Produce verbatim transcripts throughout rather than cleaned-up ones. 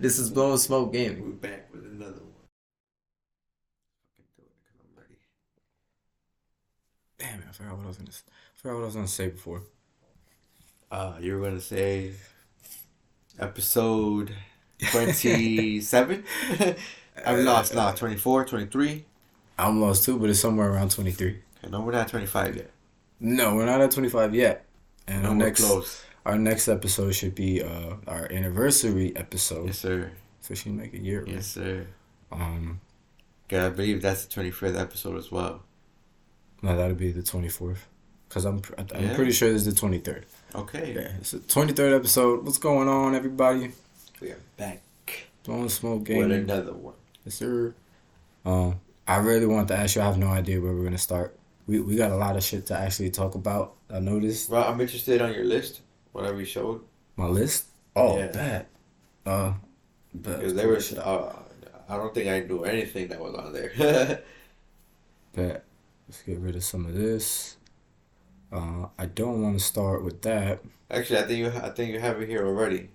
This is Blowing Smoke Gaming. We're back with another one. I'm ready. Damn it! I forgot what I was gonna. I forgot what I was gonna say before. Uh, you were gonna say episode twenty-seven. I'm lost now. twenty-four, twenty-three. I'm lost too, but it's somewhere around twenty-three. And no, we're not twenty-five yet. No, we're not at twenty-five yet. And no, our next close. Our next episode should be uh, our anniversary episode. Yes, sir. So she make a year. Right? Yes, sir. Um, God, I believe that's the twenty-fifth episode as well. No, that'll be the twenty-fourth. Because I'm I'm yeah. pretty sure this is the twenty-third. Okay. Yeah, it's the twenty-third episode. What's going on, everybody? We are back. Blowing Smoke Game. With another one. Yes, sir. Um, I really want to ask you. I have no idea where we're going to start. We we got a lot of shit to actually talk about. I noticed. Well, I'm interested on your list. Whatever you showed. My list? Oh, yeah. That. Uh, because they were. Uh, I don't think I knew anything that was on there. That. Let's get rid of some of this. Uh, I don't want to start with that. Actually, I think you. I think you have it here already.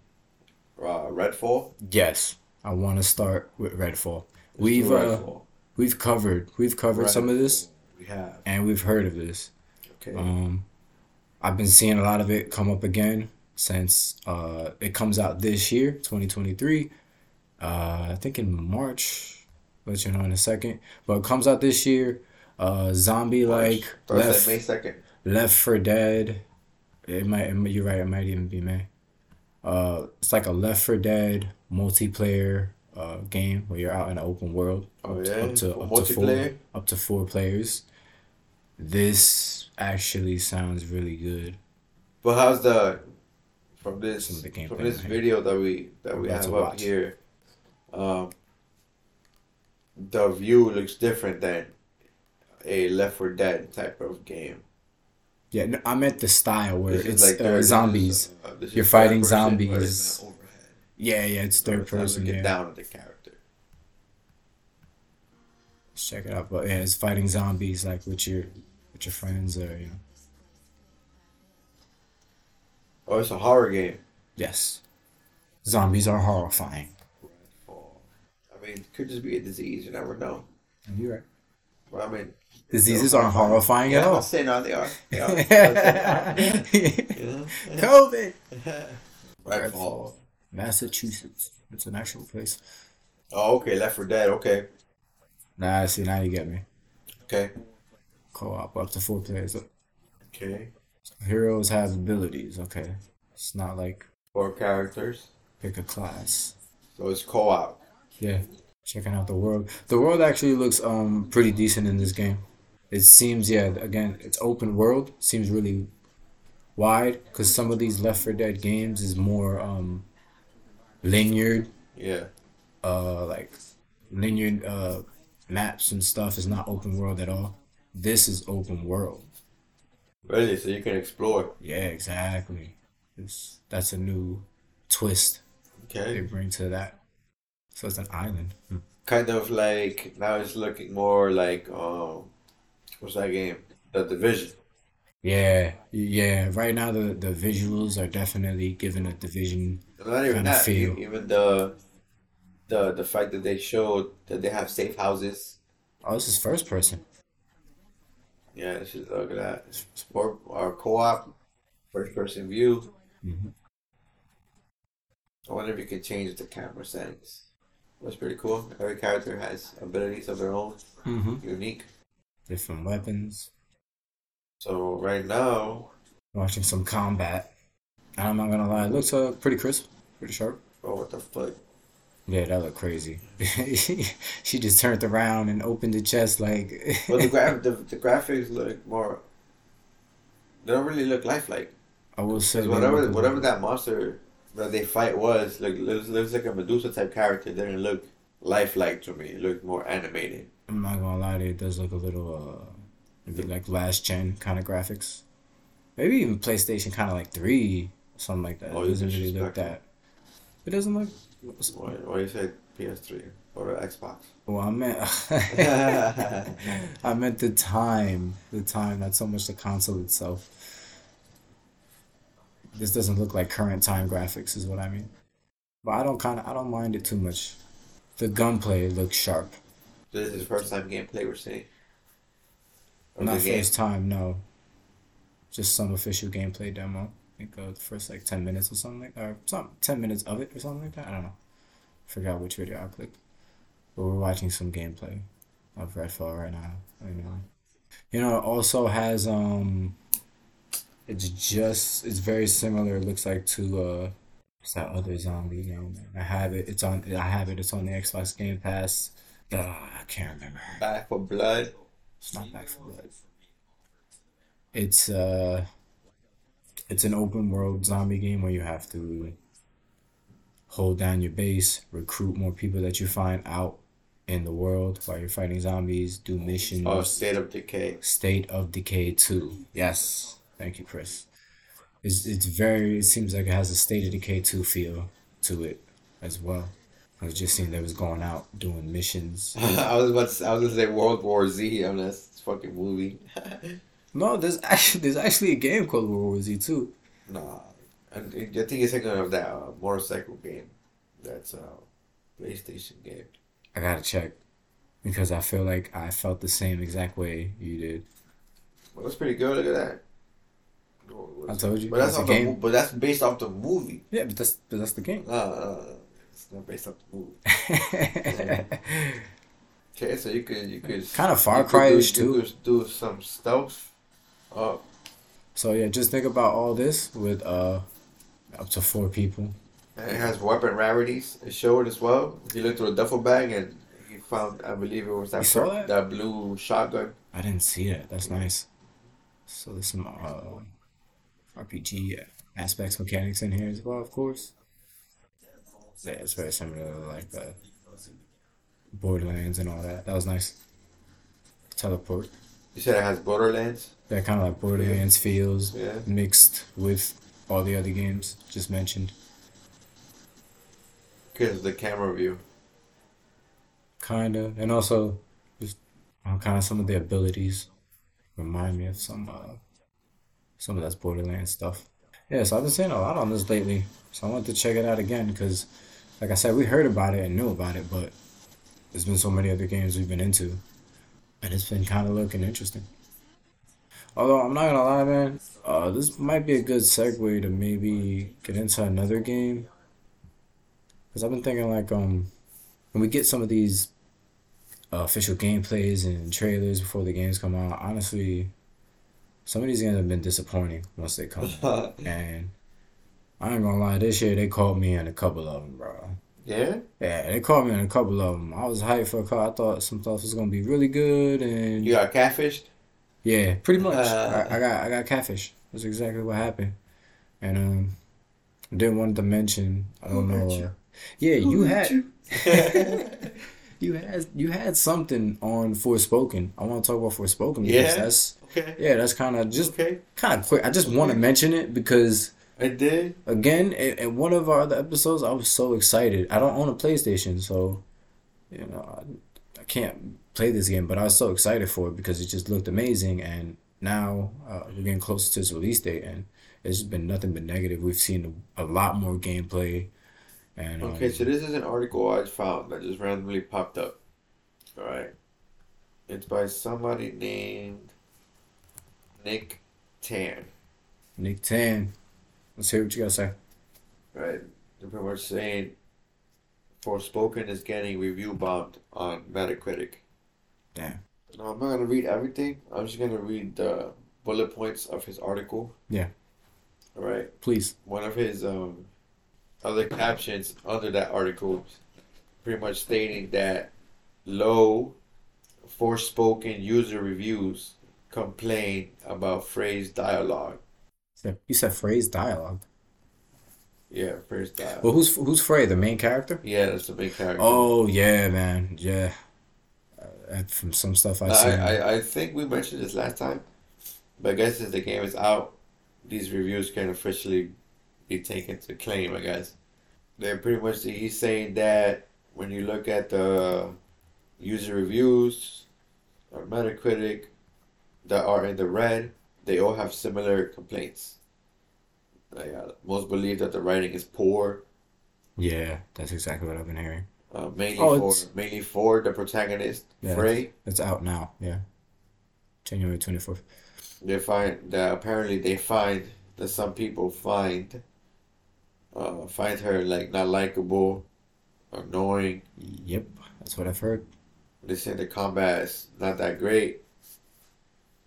Uh, Redfall. Yes, I want to start with Redfall. Let's we've Redfall. Uh, we've covered. We've covered Redfall. Some of this. We have. And we've heard of this. Okay. Um, I've been seeing a lot of it come up again since uh, it comes out this year, twenty twenty-three. Uh, I think in March. I'll let you know in a second. But it comes out this year. Uh, zombie-like. Left, May second. Left four Dead. It might. You're right. It might even be May. Uh, it's like a Left four Dead multiplayer uh, game where you're out in an open world. Oh, up, yeah. Up to, up to four, up to four players. This actually sounds really good. But how's the from this Some of the from this video that we that we have up here? Um, the view looks different than a Left four Dead type of game. Yeah, no, I meant the style where this it's like uh, zombies. Is, uh, You're fighting zombies. Yeah, yeah, it's third so person. Get yeah. down with the character. Let's check it out, but yeah, it's fighting zombies like with your, with your friends or you know. Oh, it's a horror game. Yes, zombies are horrifying. I mean, it could just be a disease. You never know. You're right. Well, I mean, diseases aren't horrifying yeah, at all. I'm saying no, they are. They are. COVID. Redfall, Massachusetts. It's an actual place. Oh, okay. Left four Dead. Okay. Nah, see, now you get me. Okay. Co-op, up to four players. Okay. Heroes have abilities, okay. It's not like... Four characters. Pick a class. So it's co-op. Yeah. Checking out the world. The world actually looks um pretty decent in this game. It seems, yeah, again, it's open world. Seems really wide. Because some of these Left four Dead games is more um linear. Yeah. Uh, like, linear... Uh, maps and stuff is not open world at all. This is open world. Really? So you can explore. Yeah, exactly. It's, that's a new twist. Okay. They bring to that. So it's an island. Kind of like now it's looking more like um, what's that game? The Division. Yeah, yeah. Right now the, the visuals are definitely giving a Division. Not even that. Feel. Even the. The the fact that they showed that they have safe houses. Oh, this is first person. Yeah, this is, look at that. It's sport, or co-op, first person view. Mm-hmm. I wonder if you can change the camera settings. That's pretty cool. Every character has abilities of their own. Mm-hmm. Unique. Different weapons. So right now... Watching some combat. I'm not going to lie. It looks uh, pretty crisp. Pretty sharp. Oh, what the fuck? Yeah, that looked crazy. She just turned around and opened the chest like... Well, the, gra- the, the graphics look more... They don't really look lifelike. I will say... Whatever whatever that monster that they fight was, like, looks, looks like a Medusa-type character. It didn't look lifelike to me. It looked more animated. I'm not going to lie to you. It does look a little... Uh, like last-gen kind of graphics. Maybe even PlayStation kind of like three. Something like that. Oh, it doesn't really look that... It doesn't look... Why, why you say P S three or Xbox? Well, I meant I meant the time, the time, not so much the console itself. This doesn't look like current time graphics, is what I mean. But I don't kind of I don't mind it too much. The gunplay looks sharp. This is the first time gameplay we're seeing. Or Not first game? time, no. Just some official gameplay demo. I think uh, the first like ten minutes or something, like, or some ten minutes of it or something like that. I don't know. Forgot which video I clicked. But we're watching some gameplay of Redfall right now. I know. You know, it also has um. It's just it's very similar. It looks like to uh. It's that other zombie game. I have it. It's on. I have it. It's on the Xbox Game Pass. Ugh, I can't remember. Back for Blood. It's not Back for Blood. It's uh. It's an open world zombie game where you have to hold down your base, recruit more people that you find out in the world while you're fighting zombies, do missions. Oh, State of Decay. State of Decay two. Yes. Thank you, Chris. It's it's very, it seems like it has a State of Decay two feel to it as well. I was just seeing that it was going out doing missions. I was about to, I was gonna say World War Z on this fucking movie. No, there's actually there's actually a game called World War Z two. Nah, I, I think it's thinking of that uh, motorcycle game. That's a PlayStation game. I gotta check because I feel like I felt the same exact way you did. Well, that's pretty good. Look at that. I told you. But that's, that's off the, but that's based off the movie. Yeah, but that's but that's the game. No, no, no, it's not based off the movie. Okay, so you could you could kind of Far Cry-ish too. You could do some stealth. Oh. So yeah, just think about all this with uh, up to four people. And it has weapon rarities. It showed as well. He looked through a duffel bag and he found, I believe it was that, per- that? that blue shotgun. I didn't see it. That's nice. So there's some uh, R P G aspects, mechanics in here as well, of course. Yeah, it's very similar to like uh, Borderlands and all that. That was nice. Teleport. You said it has Borderlands? Yeah, kind of like Borderlands yeah. feels yeah. mixed with all the other games just mentioned. Because of the camera view. Kind of. And also, just um, kind of some of the abilities remind me of some uh, some of that Borderlands stuff. Yeah, so I've been seeing a lot on this lately. So I wanted to check it out again because, like I said, we heard about it and knew about it, but there's been so many other games we've been into. And it's been kind of looking interesting. Although, I'm not gonna lie, man, uh, this might be a good segue to maybe get into another game. Because I've been thinking, like, um, when we get some of these uh, official gameplays and trailers before the games come out, honestly, some of these games have been disappointing once they come out. And I ain't gonna lie, this year they caught me in a couple of them, bro. Yeah? Yeah, they called me on a couple of them. I was hyped for a couple. I thought some stuff was going to be really good. And you got catfished? Yeah, pretty much. Uh, I, I got I got catfished. That's exactly what happened. And um, I didn't want to mention, I don't know. You? Yeah, who you had you? you had you had something on Forspoken. I want to talk about Forspoken. Yeah? That's, okay. Yeah, that's kind of just okay. kind of quick. I just okay. want to mention it because... I did. Again, in, in one of our other episodes, I was so excited. I don't own a PlayStation, so, you know, I, I can't play this game, but I was so excited for it because it just looked amazing, and now uh, we're getting closer to its release date, and it's been nothing but negative. We've seen a, a lot more gameplay. And okay, um, so this is an article I found that just randomly popped up. All right. It's by somebody named Nick Tan. Nick Tan. Let's hear what you gotta say. Right. They're pretty much saying Forspoken is getting review bombed on Metacritic. Damn. No, I'm not gonna read everything. I'm just gonna read the bullet points of his article. Yeah. All right. Please. One of his um, other captions under that article pretty much stating that low Forspoken user reviews complain about phrase dialogue. You said Frey's dialogue. Yeah, Frey's dialogue. Well, who's who's Frey? The main character? Yeah, that's the main character. Oh yeah, man, yeah. Uh, from some stuff I've seen. I, I I think we mentioned this last time, but I guess since the game is out, these reviews can officially be taken to claim. I guess they're pretty much he's saying that when you look at the user reviews or Metacritic that are in the red. They all have similar complaints. Like, uh, most believe that the writing is poor. Yeah, that's exactly what I've been hearing. Uh, mainly oh, for mainly for the protagonist, yeah, Frey. It's out now. Yeah, January twenty fourth. They find that apparently they find that some people find uh, find her like not likable, annoying. Yep, that's what I've heard. They say the combat is not that great.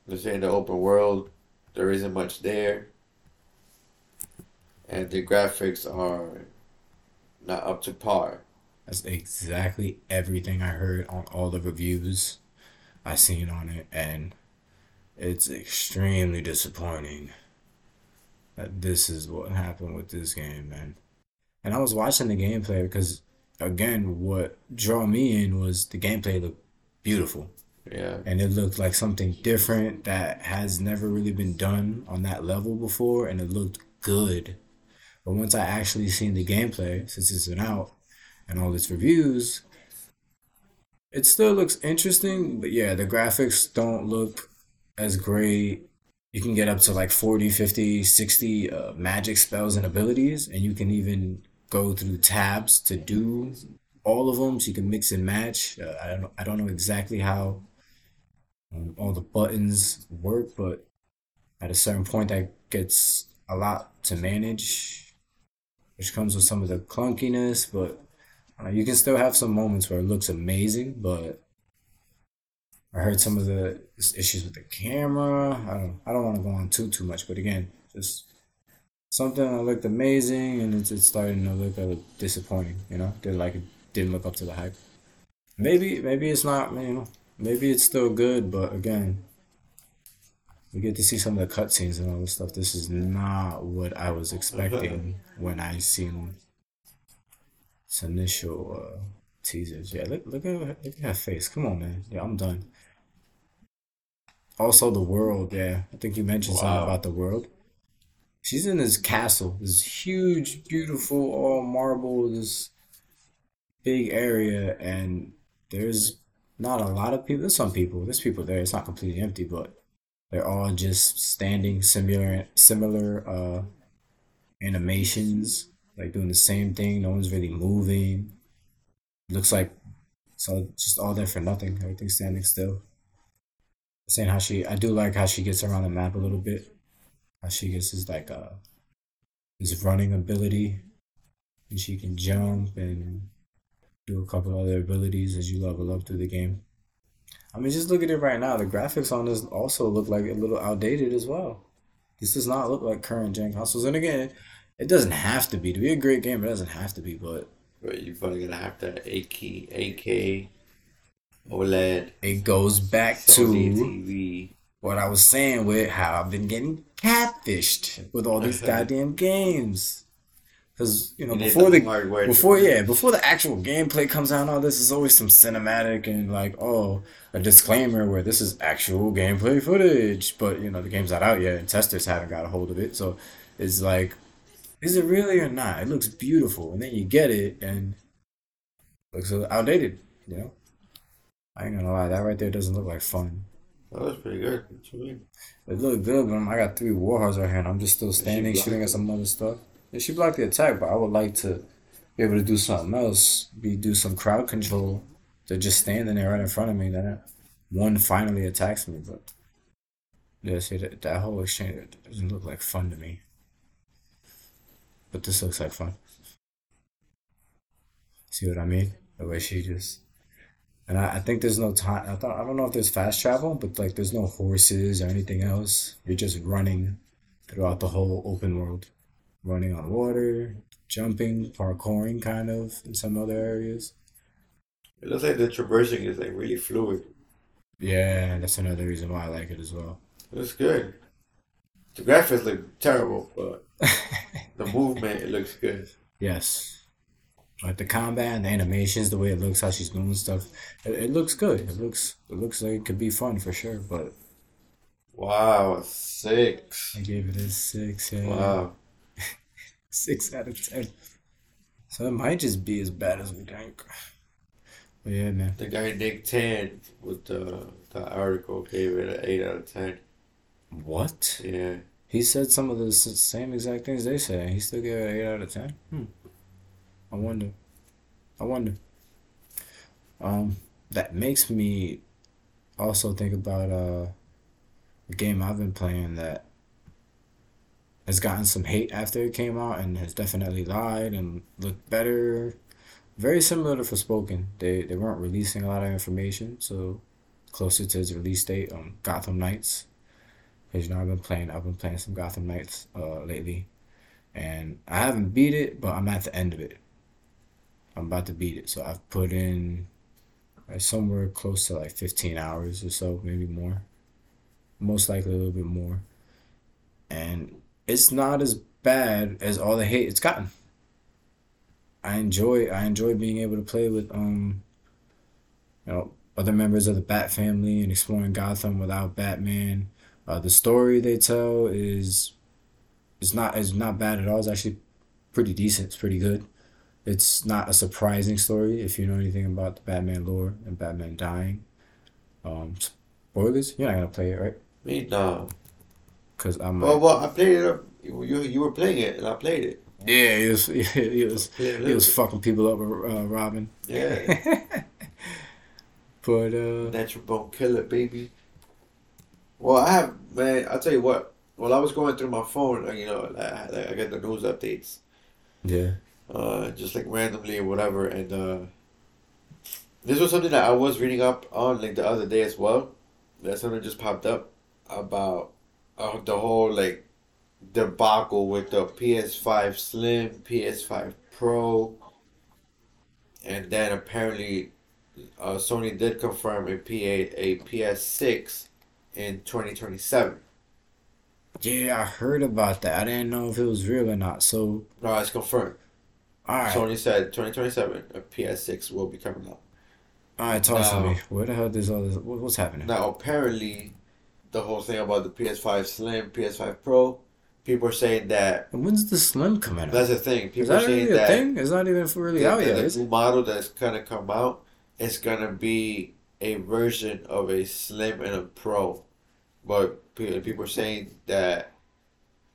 They say in the open world there isn't much there, and the graphics are not up to par. That's exactly everything I heard on all the reviews I seen on it, and it's extremely disappointing that this is what happened with this game, man. And I was watching the gameplay because, again, what drew me in was the gameplay looked beautiful. Yeah. And it looked like something different that has never really been done on that level before, and it looked good. But once I actually seen the gameplay, since it's been out, and all its reviews, it still looks interesting, but yeah, the graphics don't look as great. You can get up to like forty, fifty, sixty uh, magic spells and abilities, and you can even go through tabs to do all of them, so you can mix and match. Uh, I don't know, I don't know exactly how um, all the buttons work, but at a certain point that gets a lot to manage, which comes with some of the clunkiness, but Uh, you can still have some moments where it looks amazing, but I heard some of the issues with the camera. I don't, I don't want to go on too, too much, but again, just something that looked amazing, and it's, it's starting to look uh, disappointing, you know? Did, like, it didn't look up to the hype. Maybe, maybe it's not, you know, maybe it's still good, but again, we get to see some of the cutscenes and all this stuff. This is not what I was expecting when I seen its initial uh, teasers. Yeah, look, look at, look at her face. Come on, man. Yeah, I'm done. Also, the world. Yeah, I think you mentioned wow. something about the world. She's in this castle, this huge, beautiful, all marble, this big area, and there's not a lot of people. There's some people. There's people there. It's not completely empty, but they're all just standing, similar, similar uh, animations. Like doing the same thing, no one's really moving. Looks like it's all, just all there for nothing. Everything's standing still. Saying how she, I do like how she gets around the map a little bit. How she gets his like uh, his running ability, and she can jump and do a couple other abilities as you level up through the game. I mean, just look at it right now. The graphics on this also look like a little outdated as well. This does not look like current gen consoles, and again, it doesn't have to be. To be a great game, it doesn't have to be, but... But you're probably going to have to A K, A K, OLED. It goes back Sony to T V. What I was saying with how I've been getting catfished with all these goddamn games. Because, you know, you before the... before yeah, before the actual gameplay comes out and all this, there's always some cinematic and, like, oh, a disclaimer where this is actual gameplay footage. But, you know, the game's not out yet, and testers haven't got a hold of it. So, it's like... Is it really or not? It looks beautiful, and then you get it, and it looks outdated, you know? I ain't gonna lie, that right there doesn't look like fun. That looks pretty good. It looked good, but I got three warheads right here, and I'm just still standing, shooting at some other stuff. Yeah, she blocked the attack, but I would like to be able to do something else, be do some crowd control. They're just standing there right in front of me, then one finally attacks me, but... Yeah, see, that, that whole exchange doesn't look like fun to me. But this looks like fun. See what I mean? The way she just... And I, I think there's no time... I thought I don't know if there's fast travel, but like there's no horses or anything else. You're just running throughout the whole open world. Running on water, jumping, parkouring kind of in some other areas. It looks like the traversing is like really fluid. Yeah, that's another reason why I like it as well. Looks good. The graphics look terrible, but... The movement, it looks good. Yes. Like the combat and the animations, the way it looks, how she's doing stuff. It, it looks good. It looks it looks like it could be fun for sure, but... Wow, a six. I gave it a six, yeah. Wow. Six out of ten. So it might just be as bad as we think. But yeah, man. The guy Nick Tan with the, the article gave it an eight out of ten. What? Yeah. He said some of the same exact things they said, and he still gave it an eight out of ten. Hmm. I wonder. I wonder. Um, that makes me also think about uh, a game I've been playing that has gotten some hate after it came out and has definitely lied and looked better. Very similar to Forspoken. They they weren't releasing a lot of information, so closer to its release date. Um, Gotham Knights. Because you know I've been playing, I've been playing some Gotham Knights uh lately, and I haven't beat it, but I'm at the end of it. I'm about to beat it, so I've put in like, somewhere close to like fifteen hours or so, maybe more. Most likely a little bit more, and it's not as bad as all the hate it's gotten. I enjoy I enjoy being able to play with um you know other members of the Bat family and exploring Gotham without Batman. Uh, the story they tell is is not is not bad at all. It's actually pretty decent. It's pretty good. It's not a surprising story if you know anything about the Batman lore and Batman dying. Um, spoilers? You're not gonna play it, right? Me no. Cause I'm. Well, well, I played it. Up. You you were playing it, and I played it. Yeah, he was he was he was fucking people up with uh, Robin. Yeah. But uh. Natural bone killer, baby. Well, I have, man, I'll tell you what. While I was going through my phone, like, you know, like, like I get the news updates. Yeah. Uh, just like randomly or whatever. And uh, this was something that I was reading up on like the other day as well. That something just popped up about uh, the whole like debacle with the P S five Slim, P S five Pro. And then apparently uh, Sony did confirm a, P A, a P S six. In twenty twenty-seven. Yeah, I heard about that. I didn't know if it was real or not. So no, it's confirmed. All right. Sony said twenty twenty-seven a P S six will be coming out. All right, talk now, to me. Where the hell is all this? What's happening? Now, apparently, the whole thing about the P S five Slim, P S five Pro, people are saying that. And when's the Slim coming out? That's the thing. People are saying that. Is that really a thing? It's not even really out yet. The new model that's gonna come out is gonna be a version of a Slim and a Pro. But people are saying that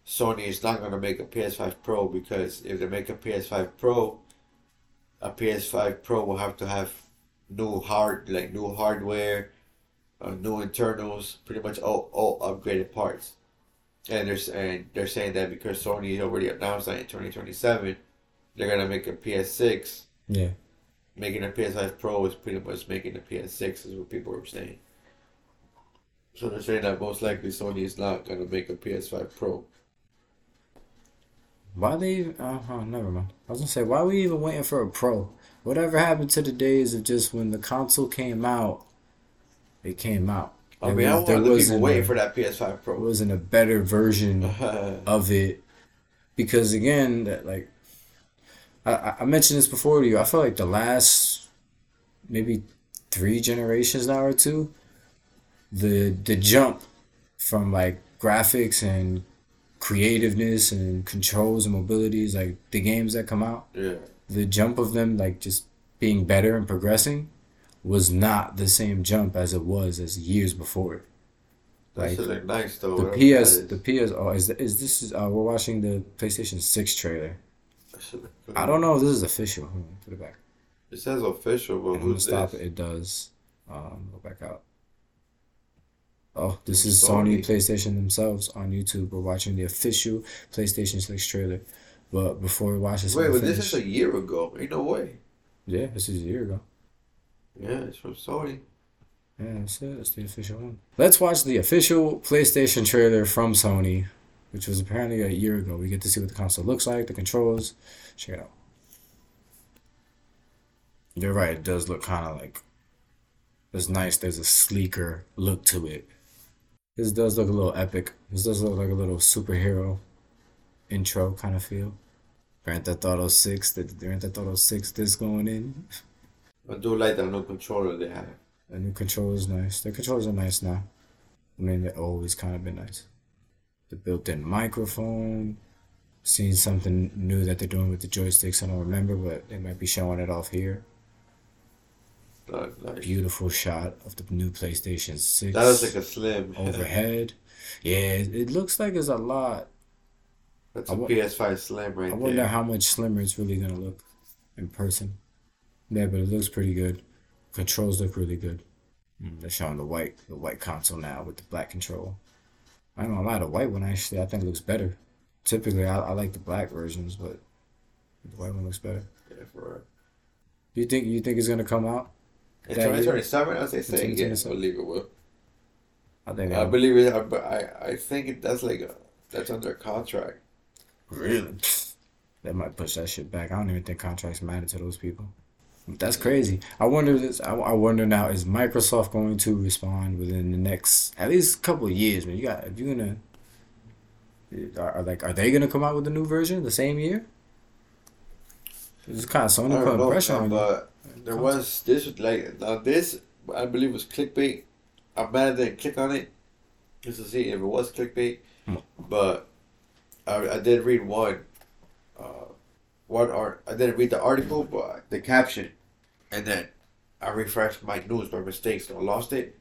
Sony is not going to make a P S five Pro because if they make a P S five Pro, a P S five Pro will have to have new hard, like new hardware, uh, new internals, pretty much all, all upgraded parts. And they're, and they're saying that because Sony already announced that in twenty twenty-seven, they're going to make a P S six. Yeah. Making a P S five Pro is pretty much making a P S six, is what people are saying. So they're saying that most likely Sony is not gonna make a P S five Pro. Why they? Uh huh. Never mind. I was gonna say, why are we even waiting for a Pro? Whatever happened to the days of just when the console came out, it came out. I mean, I don't want people waiting for that P S five Pro. There wasn't a better version of it, because again, that like I I mentioned this before to you. I feel like the last maybe three generations now or two. The the jump from like graphics and creativeness and controls and mobilities, like the games that come out, yeah. The jump of them like just being better and progressing was not the same jump as it was as years before it. Like that's nice though. The P S, the P S, oh, is is this is uh, we're watching the PlayStation six trailer. I don't know if this is official. Hold on, put it back. It says official, but and who's stop this? It does. Um, go back out. Oh, this is Sony, PlayStation themselves on YouTube. We're watching the official PlayStation six trailer. But before we watch this... Wait, but finish, this is a year ago. Ain't no way. Yeah, this is a year ago. Yeah, it's from Sony. Yeah, that's it. That's the official one. Let's watch the official PlayStation trailer from Sony, which was apparently a year ago. We get to see what the console looks like, the controls. Check it out. You're right. It does look kind of like... It's nice. There's a sleeker look to it. This does look a little epic. This does look like a little superhero intro kind of feel. Grand Theft Auto six, the Grand Theft Auto six disc going in. I do like the new controller they have. The new controller is nice. Their controllers are nice now. I mean, they've always kind of been nice. The built-in microphone. Seen something new that they're doing with the joysticks. I don't remember, but they might be showing it off here. Like, like, beautiful shot of the new PlayStation six. That was like a Slim overhead. Yeah, it, it looks like it's a lot. That's I, a P S five Slim right there. I wonder there. How much slimmer it's really going to look. in person. Yeah, but it looks pretty good. Controls look really good. Mm, they're showing the white the white console now with the black control. I don't know, a lot of white one actually, I think it looks better. Typically, I, I like the black versions, but the white one looks better. Yeah, for real. Do you think you think it's gonna come out? In twenty twenty-seven, as they say, yeah, I believe it will. I think I believe it, but I I think it, that's like a, that's under contract. Really? That might push that shit back. I don't even think contracts matter to those people. That's crazy. I wonder this. I, I wonder now, is Microsoft going to respond within the next at least couple of years? Man, you got if you're gonna are, are like are they gonna come out with a new version the same year? It's kind of Sony putting pressure on you. There was this like now this I believe was clickbait. I'm mad they didn't click on it just to see if it was clickbait. Hmm. But I I did read one. Uh, What art? I didn't read the article, but the caption, and then I refreshed my news by mistake, so I lost it.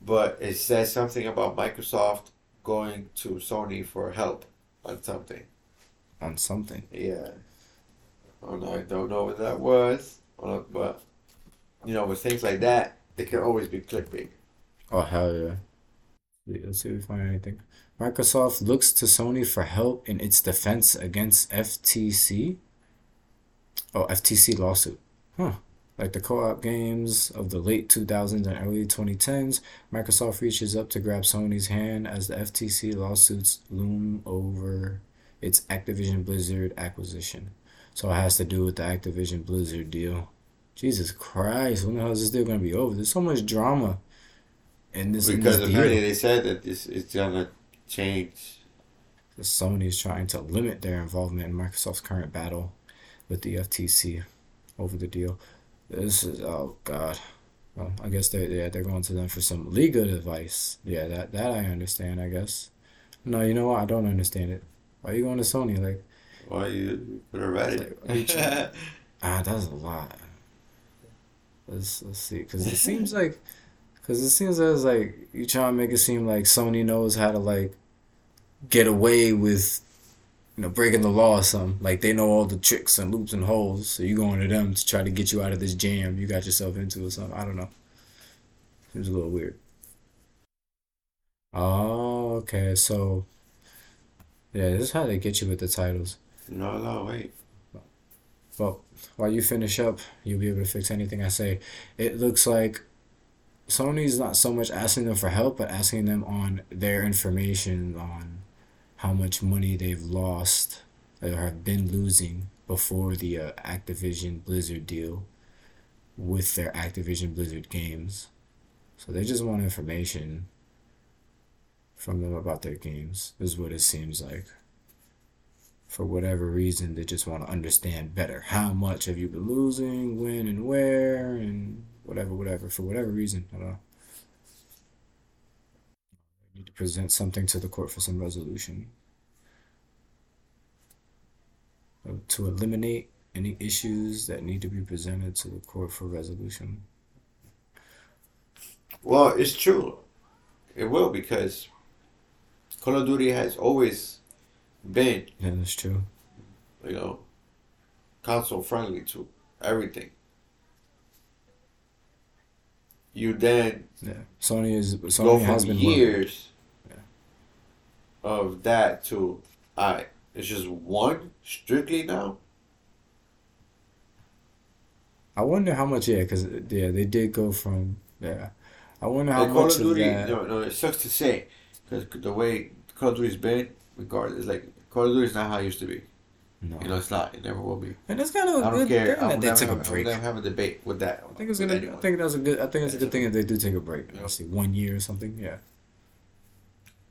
But it says something about Microsoft going to Sony for help on something. On something. Yeah. Oh no, I don't know what that was, but you know, with things like that, they can always be clickbait. Oh hell yeah! Let's see if we find anything. Microsoft looks to Sony for help in its defense against F T C. Oh, F T C lawsuit. Huh. Like the co-op games of the late two thousands and early twenty tens, Microsoft reaches up to grab Sony's hand as the F T C lawsuits loom over its Activision Blizzard acquisition. So it has to do with the Activision Blizzard deal. Jesus Christ, when the hell is this deal going to be over? There's so much drama in this, because in this apparently deal. They said that this it's going to change. Sony is trying to limit their involvement in Microsoft's current battle with the F T C over the deal. This is, oh god. Well, I guess they yeah, they're going to them for some legal advice. Yeah, that that I understand, I guess. No, you know what? I don't understand it. Why are you going to Sony? Like, why are you already? Like, ah, that's a lot. Let's let's see, because it seems like, because it seems as like you trying to make it seem like Sony knows how to like get away with, you know, breaking the law or something. Like, they know all the tricks and loops and holes, so you going to them to try to get you out of this jam you got yourself into or something. I don't know. Seems a little weird. Oh, okay, so... yeah, this is how they get you with the titles. No, no, wait. Well, while you finish up, you'll be able to fix anything I say. It looks like Sony's not so much asking them for help, but asking them on their information on how much money they've lost or have been losing before the uh, Activision Blizzard deal with their Activision Blizzard games. So they just want information from them about their games, is what it seems like. For whatever reason, they just want to understand better. How much have you been losing, when and where, and whatever, whatever, for whatever reason. I don't know. Need to present something to the court for some resolution to eliminate any issues that need to be presented to the court for resolution. Well, it's true, it will, because Call of Duty has always been, yeah, that's true, you know, console friendly to everything. You then yeah. Sony is Sony go from has been years yeah. of that to I. Right, it's just one strictly now. I wonder how much, yeah, because yeah, they did go from yeah. I wonder how like much Call of Duty. That... No, no, it sucks to say, because the way Call of Duty's been, regardless, like Call of Duty is not how it used to be. No. You know, it's not. It never will be. And it's kind of a I don't good care. thing that they took have, a break. I would never have a debate with that. I think it's gonna. Anyone. I think that's a good. I think it's a good thing if they do take a break. Yeah. Let's see, one year or something. Yeah.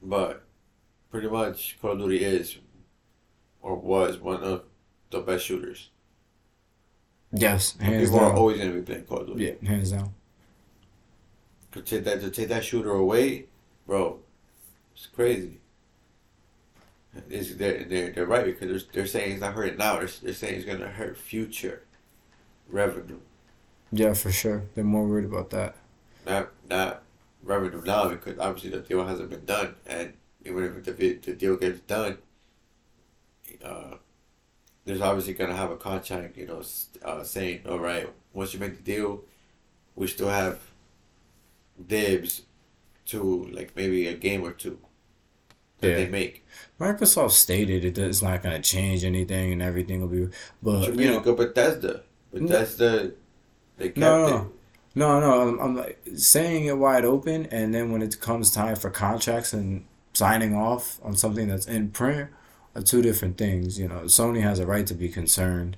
But pretty much, Call of Duty is, or was, one of the best shooters. Yes, hands people down. People are always gonna be playing Call of Duty. Yeah, hands down. To take that, to take that shooter away, bro, it's crazy. Is they're, they're, they're right, because they're, they're saying it's not hurting now. They're, they're saying it's going to hurt future revenue. Yeah, for sure. They're more worried about that. Not not revenue now, because obviously the deal hasn't been done. And even if the, the deal gets done, uh, there's obviously going to have a contract, you know, uh, saying, all right, once you make the deal, we still have dibs to, like, maybe a game or two that yeah. they make. Microsoft stated it it's not going to change anything and everything will be... But, you, you know, go Bethesda. Bethesda, they kept no, no. it. No, no, I'm, I'm like, saying it wide open, and then when it comes time for contracts and signing off on something that's in print... are two different things. You know, Sony has a right to be concerned.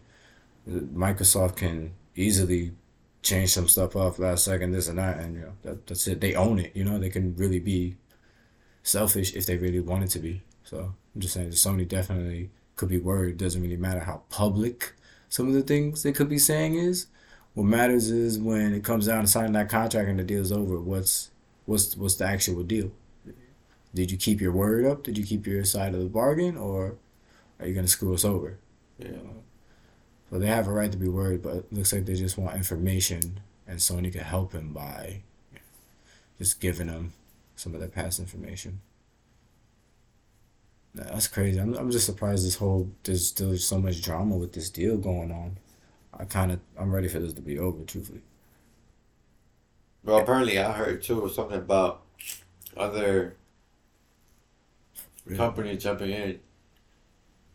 Microsoft can easily change some stuff up last second, this and that, and you know, that, that's it. They own it. You know, they can really be selfish if they really wanted to be. So I'm just saying, Sony definitely could be worried. It doesn't really matter how public some of the things they could be saying is. What matters is when it comes down to signing that contract and the deal's over. What's what's what's the actual deal? Did you keep your word up? Did you keep your side of the bargain? Or are you going to screw us over? Yeah. So they have a right to be worried, but it looks like they just want information, and Sony can help him by just giving them some of their past information. Nah, that's crazy. I'm I'm just surprised this whole, there's still so much drama with this deal going on. I kind of, I'm ready for this to be over, truthfully. Well, apparently I heard, too, something about other... Really? Company jumping in.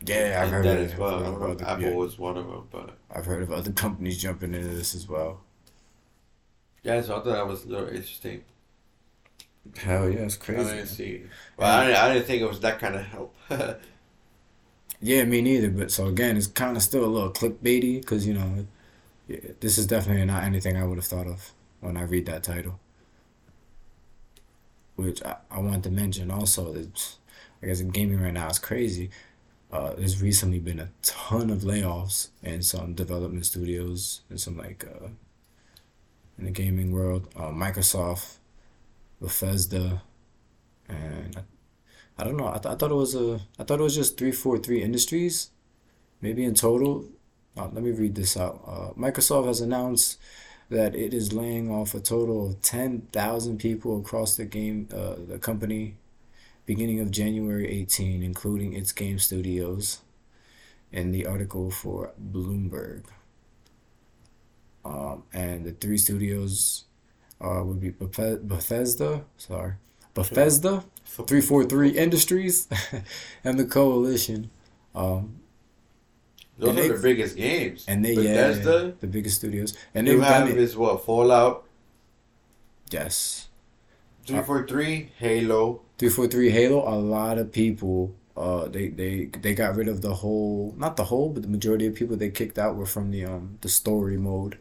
Yeah, I've heard that of, as well. I don't know if Apple yeah. was one of them, but I've heard of other companies jumping into this as well. Yeah, so I thought that was a little interesting. Hell yeah, it's crazy. I didn't see. Well, I didn't, I didn't think it was that kind of help. Yeah, me neither. But so again, it's kind of still a little clickbaity because you know, this is definitely not anything I would have thought of when I read that title. Which I, I wanted to mention also that. I guess in gaming right now is crazy. Uh, there's recently been a ton of layoffs in some development studios and some like uh, in the gaming world. Uh, Microsoft, Bethesda, and I, I don't know. I, th- I thought it was a I thought it was just three, four, three industries, maybe in total. Uh, let me read this out. Uh, Microsoft has announced that it is laying off a total of ten thousand people across the game uh, the company. Beginning of January eighteenth, including its game studios, in the article for Bloomberg. Um, and the three studios uh, would be Beth- Bethesda, sorry, Bethesda, three forty-three Industries, and the Coalition. Um, Those are they, the biggest games. And they, Bethesda, yeah, the biggest studios. And you have done it. Is what, Fallout? Yes. three forty-three, Halo. three forty-three Halo, a lot of people, uh, they, they they got rid of the whole, not the whole, but the majority of people they kicked out were from the um the story mode.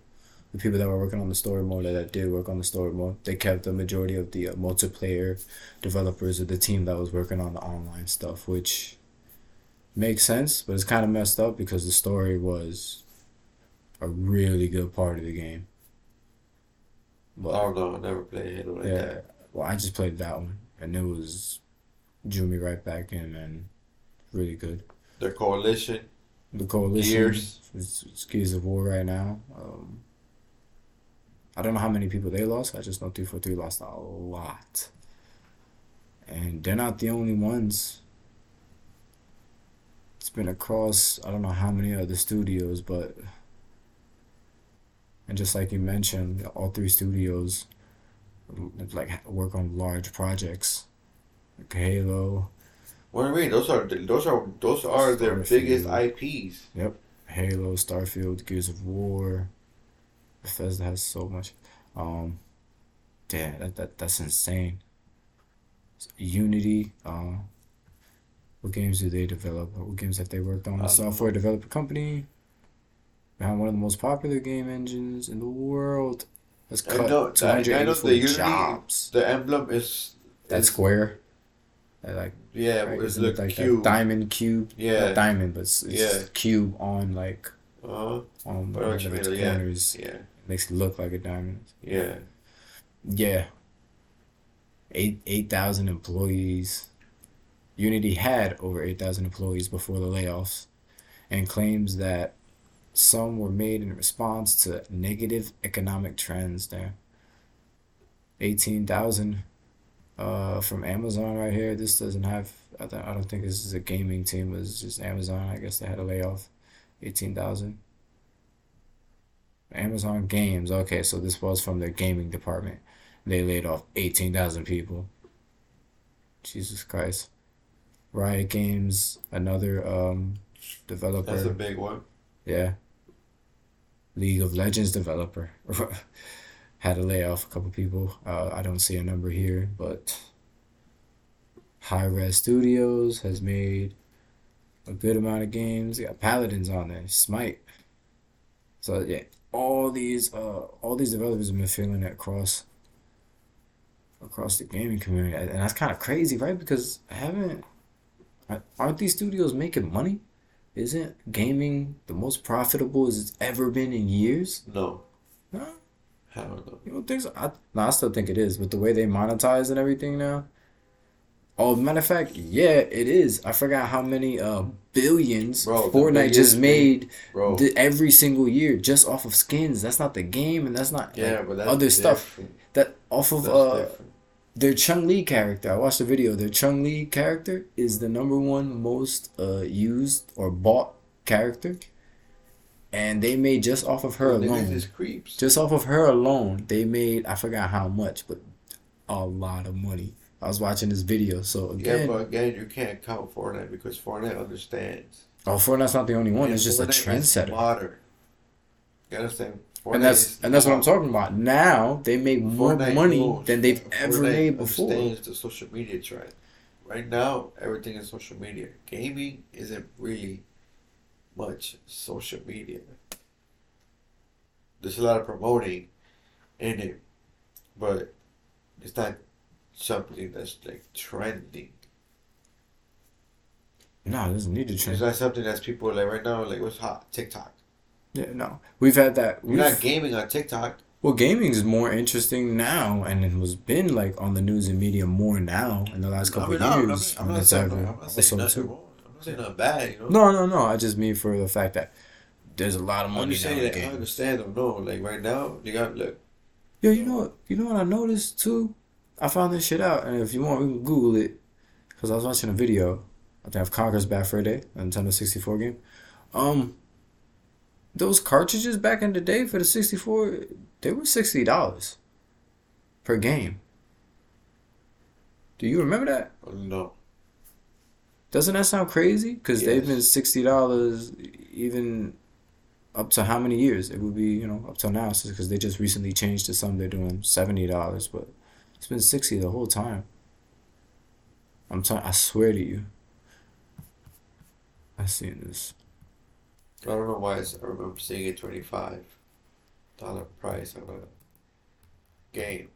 The people that were working on the story mode, that did work on the story mode, they kept the majority of the uh, multiplayer developers of the team that was working on the online stuff, which makes sense, but it's kind of messed up because the story was a really good part of the game. But, oh, no, I never played Halo like yeah, that. Well, I just played that one. And it was, drew me right back in, and really good. The Coalition. The Coalition. Gears. It's, it's Gears of War right now. Um, I don't know how many people they lost. I just know three forty-three lost a lot. And they're not the only ones. It's been across, I don't know how many other studios, but... And just like you mentioned, all three studios... like work on large projects, like Halo. What do you mean? Those are those are those are Starfield. Their biggest I Ps. Yep, Halo, Starfield, Gears of War. Bethesda has so much. Um, yeah, that that that's insane. Unity. Um, what games do they develop? What games have they worked on? A software developer company. Behind one of the most popular game engines in the world. That's cut I know, I know the jobs. Unity, the emblem is... That square. That like, yeah, right? It's the it like cube. Diamond cube. Yeah. Not diamond, but it's, it's yeah. cube on like... Uh-huh. On one of its corners. Yeah. Yeah. It makes it look like a diamond. Yeah. Yeah. Eight 8,000 employees. Unity had over eight thousand employees before the layoffs and claims that some were made in response to negative economic trends there. eighteen thousand uh, from Amazon right here. This doesn't have... I, th- I don't think this is a gaming team. It was just Amazon. I guess they had a layoff. eighteen thousand. Amazon Games. Okay, so this was from their gaming department. They laid off eighteen thousand people. Jesus Christ. Riot Games, another um developer. That's a big one. Yeah. League of Legends developer. Had to lay off a couple people. Uh, I don't see a number here, but Hi-Rez Studios has made a good amount of games. You got Paladins on there, Smite. So yeah, all these uh all these developers have been feeling that cross across the gaming community, and that's kind of crazy, right? Because I haven't aren't these studios making money? Isn't gaming the most profitable as it's ever been in years? No. No. I don't know. You don't think so? I, no, I still think it is, with the way they monetize and everything now. Oh, matter of fact, yeah, it is. I forgot how many uh, billions bro, Fortnite just made bro. The, every single year just off of skins. That's not the game, and that's not yeah, like, but that's other different. Stuff. That off of uh, their Chun-Li character. I watched the video. Their Chun-Li character is the number one most uh, used or bought character. And they made just off of her oh, alone. Just, creeps. just off of her alone, they made, I forgot how much, but a lot of money. I was watching this video, so again... Yeah, but again, you can't count Fortnite because Fortnite understands. Oh, Fortnite's not the only one. Yeah, it's just Fortnite a trendsetter. Modern. You understand? Fortnite and that's and that's what I'm talking about. Now, they make Fortnite more money knows. Than they've Fortnite ever made before. Understands the social media trend. Right now, everything is social media. Gaming isn't really much social media. There's a lot of promoting in it, but it's not... something that's like trending. No, it doesn't need to trend. It's not something that's people like right now. Like, what's hot? TikTok. Yeah, no, we've had that. We're not gaming on TikTok. Well, gaming is more interesting now, and it has been like on the news and media more now in the last couple I mean, of no, years. I mean, I'm, not saying, I'm not saying nothing wrong. I'm not saying nothing bad. You know? No, no, no. I just mean for the fact that there's a lot of money. I'm just saying that I understand them. No, like right now, you got look. Yo, you know what? You know what I noticed too. I found this shit out, and if you want, we can Google it. Because I was watching a video. I think I've Conker's Bad Fur Day, a Nintendo sixty-four game. Um, those cartridges back in the day for the sixty-four, they were sixty dollars per game. Do you remember that? No. Doesn't that sound crazy? Because yes. They've been sixty dollars even up to how many years? It would be, you know, up till now. Because they just recently changed to some. They're doing seventy dollars, but... it's been sixty the whole time. I'm t- I swear to you. I've seen this. I don't know why I remember seeing a twenty-five dollars price on a game.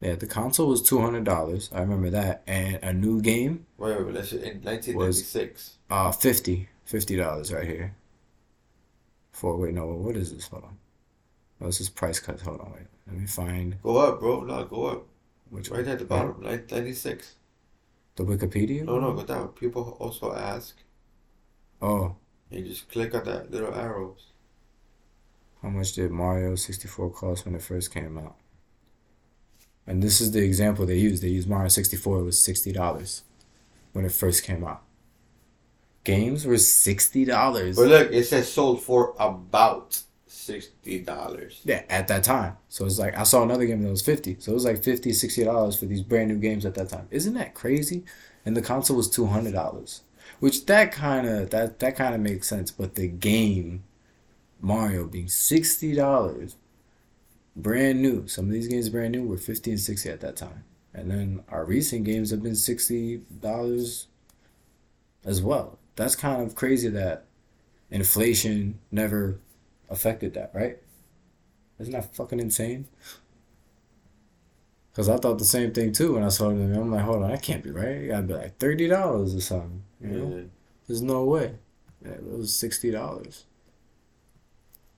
Yeah, the console was two hundred dollars. I remember that. And a new game. Wait, wait, wait let's in nineteen ninety-six. Was, uh, fifty dollars. fifty dollars right here. For, wait, no, what is this? Hold on. Oh, this is price cuts. Hold on, wait. Let me find... Go up, bro. No, go up. Which right one? At the bottom. ninety-six. The Wikipedia? No, no. Go down. People also ask. Oh. You just click on that little arrows. How much did Mario sixty-four cost when it first came out? And this is the example they used. They used Mario sixty-four. It was sixty dollars when it first came out. Games were sixty dollars. But look, it says sold for about... sixty dollars. Yeah, at that time. So it's like, I saw another game that was fifty. So it was like fifty dollars, sixty dollars for these brand new games at that time. Isn't that crazy? And the console was two hundred dollars. Which that kind of that, that kind of makes sense. But the game, Mario, being sixty dollars, brand new. Some of these games brand new were fifty dollars and sixty dollars at that time. And then our recent games have been sixty dollars as well. That's kind of crazy that inflation never... affected that, right? Isn't that fucking insane? Because I thought the same thing too when I saw it. I'm like, hold on, that can't be right. It gotta be like thirty dollars or something. You know? Yeah. There's no way. Yeah, it was sixty dollars.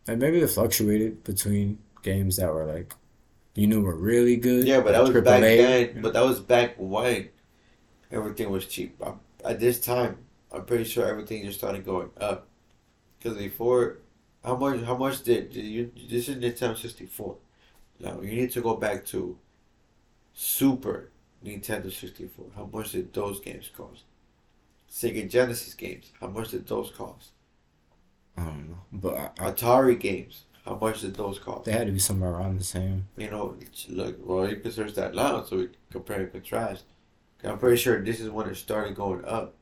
And maybe it fluctuated between games that were like, you knew were really good. Yeah, but that was triple A, back then. You know? But that was back when everything was cheap. At this time, I'm pretty sure everything just started going up. Because before... How much? How much did, did you? This is Nintendo sixty-four. Now you need to go back to Super Nintendo sixty-four. How much did those games cost? Sega Genesis games. How much did those cost? I don't know. But I, I, Atari games, how much did those cost? They had to be somewhere around the same. You know, look, well, you can search that loud so we can compare and contrast. I'm pretty sure this is when it started going up.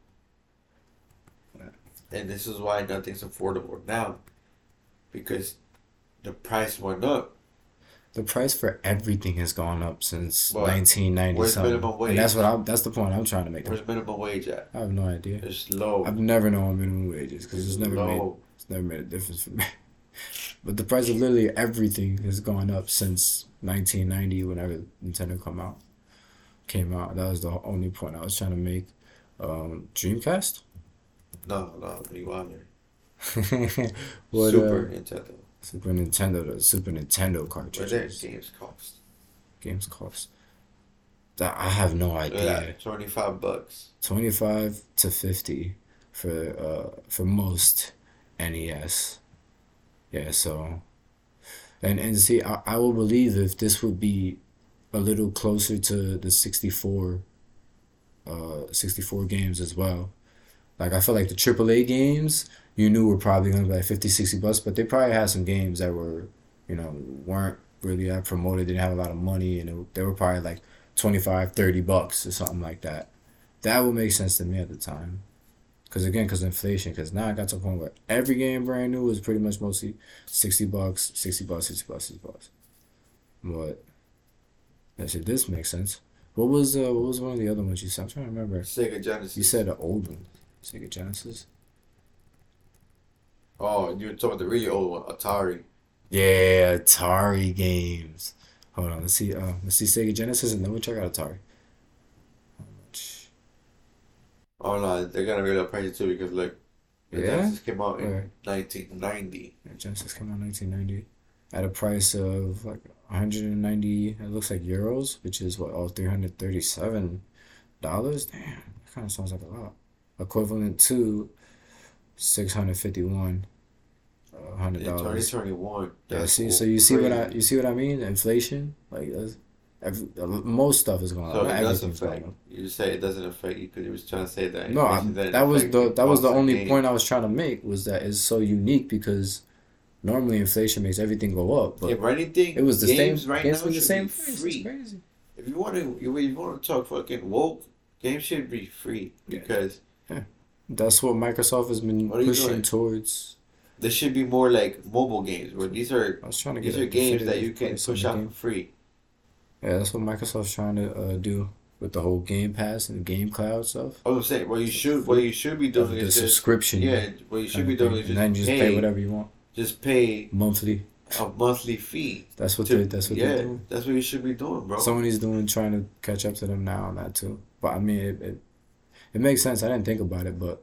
And this is why nothing's affordable now. Because the price went up. The price for everything has gone up since well, nineteen ninety-something. Where's minimum wage? And that's what I'm, that's the point I'm trying to make. Where's minimum wage at? I have no idea. It's low. I've never known what minimum wage is because it's, it's never made, it's never made a difference for me. But the price of literally everything has gone up since nineteen ninety, whenever Nintendo come out, came out. That was the only point I was trying to make. Um, Dreamcast? No, no, you want it. what, Super uh, Nintendo. Super Nintendo, the Super Nintendo cartridges. What did games cost? Games cost. That I have no idea. Yeah, twenty-five bucks. Twenty-five to fifty for uh for most N E S. Yeah, so, and and see, I, I will believe if this would be a little closer to the sixty-four, uh, sixty-four games as well. Like, I feel like the triple A games, you knew were probably going to be like fifty, sixty bucks, but they probably had some games that were, you know, weren't really that promoted, didn't have a lot of money, and it, they were probably like twenty-five, thirty bucks or something like that. That would make sense to me at the time. Because, again, because inflation, because now I got to a point where every game brand new was pretty much mostly sixty bucks, sixty bucks, sixty bucks, sixty bucks. But, that shit, this makes sense. What was, uh, what was one of the other ones you said? I'm trying to remember. Sega Genesis. You said an old one. Sega Genesis. Oh, you were talking about the really old one, Atari. Yeah, Atari games. Hold on, let's see. Uh, let's see Sega Genesis, and then we'll check out Atari. How much? Oh no, they're gonna be a little pricey too because look, yeah? Genesis came out in right. nineteen ninety. Yeah, Genesis came out in nineteen ninety at a price of like one hundred ninety. It looks like euros, which is what, all oh, three hundred thirty-seven dollars. Damn, that kind of sounds like a lot. Equivalent to six hundred fifty one, uh, hundred dollars. Twenty twenty one. Yeah. See, cool. so you see Brilliant. what I you see what I mean? Inflation, like that's, every, most stuff is going so up. Everything's going up. You say it doesn't affect you because you was trying to say that. No, I, that was the that was the only game. point I was trying to make was that it's so unique because normally inflation makes everything go up. But yeah, but anything. It was the games same. Right games now were the same. Free. Crazy. If you want to, if you want to talk fucking woke, games should be free because. Yeah. Yeah. That's what Microsoft has been pushing towards. There should be more like mobile games where these are I was trying to these get are games that you can push out for free. Yeah, that's what Microsoft's trying to uh, do with the whole Game Pass and Game Cloud stuff. I was saying, well, you should what you should be doing the is the subscription. Just, yeah, what you should and, be doing and is just then you just pay, pay whatever you want. Just pay monthly. A monthly fee. That's what to, they. That's what yeah, they're doing. That's what you should be doing, bro. Somebody's doing trying to catch up to them now on that too. But I mean it. it It makes sense. I didn't think about it, but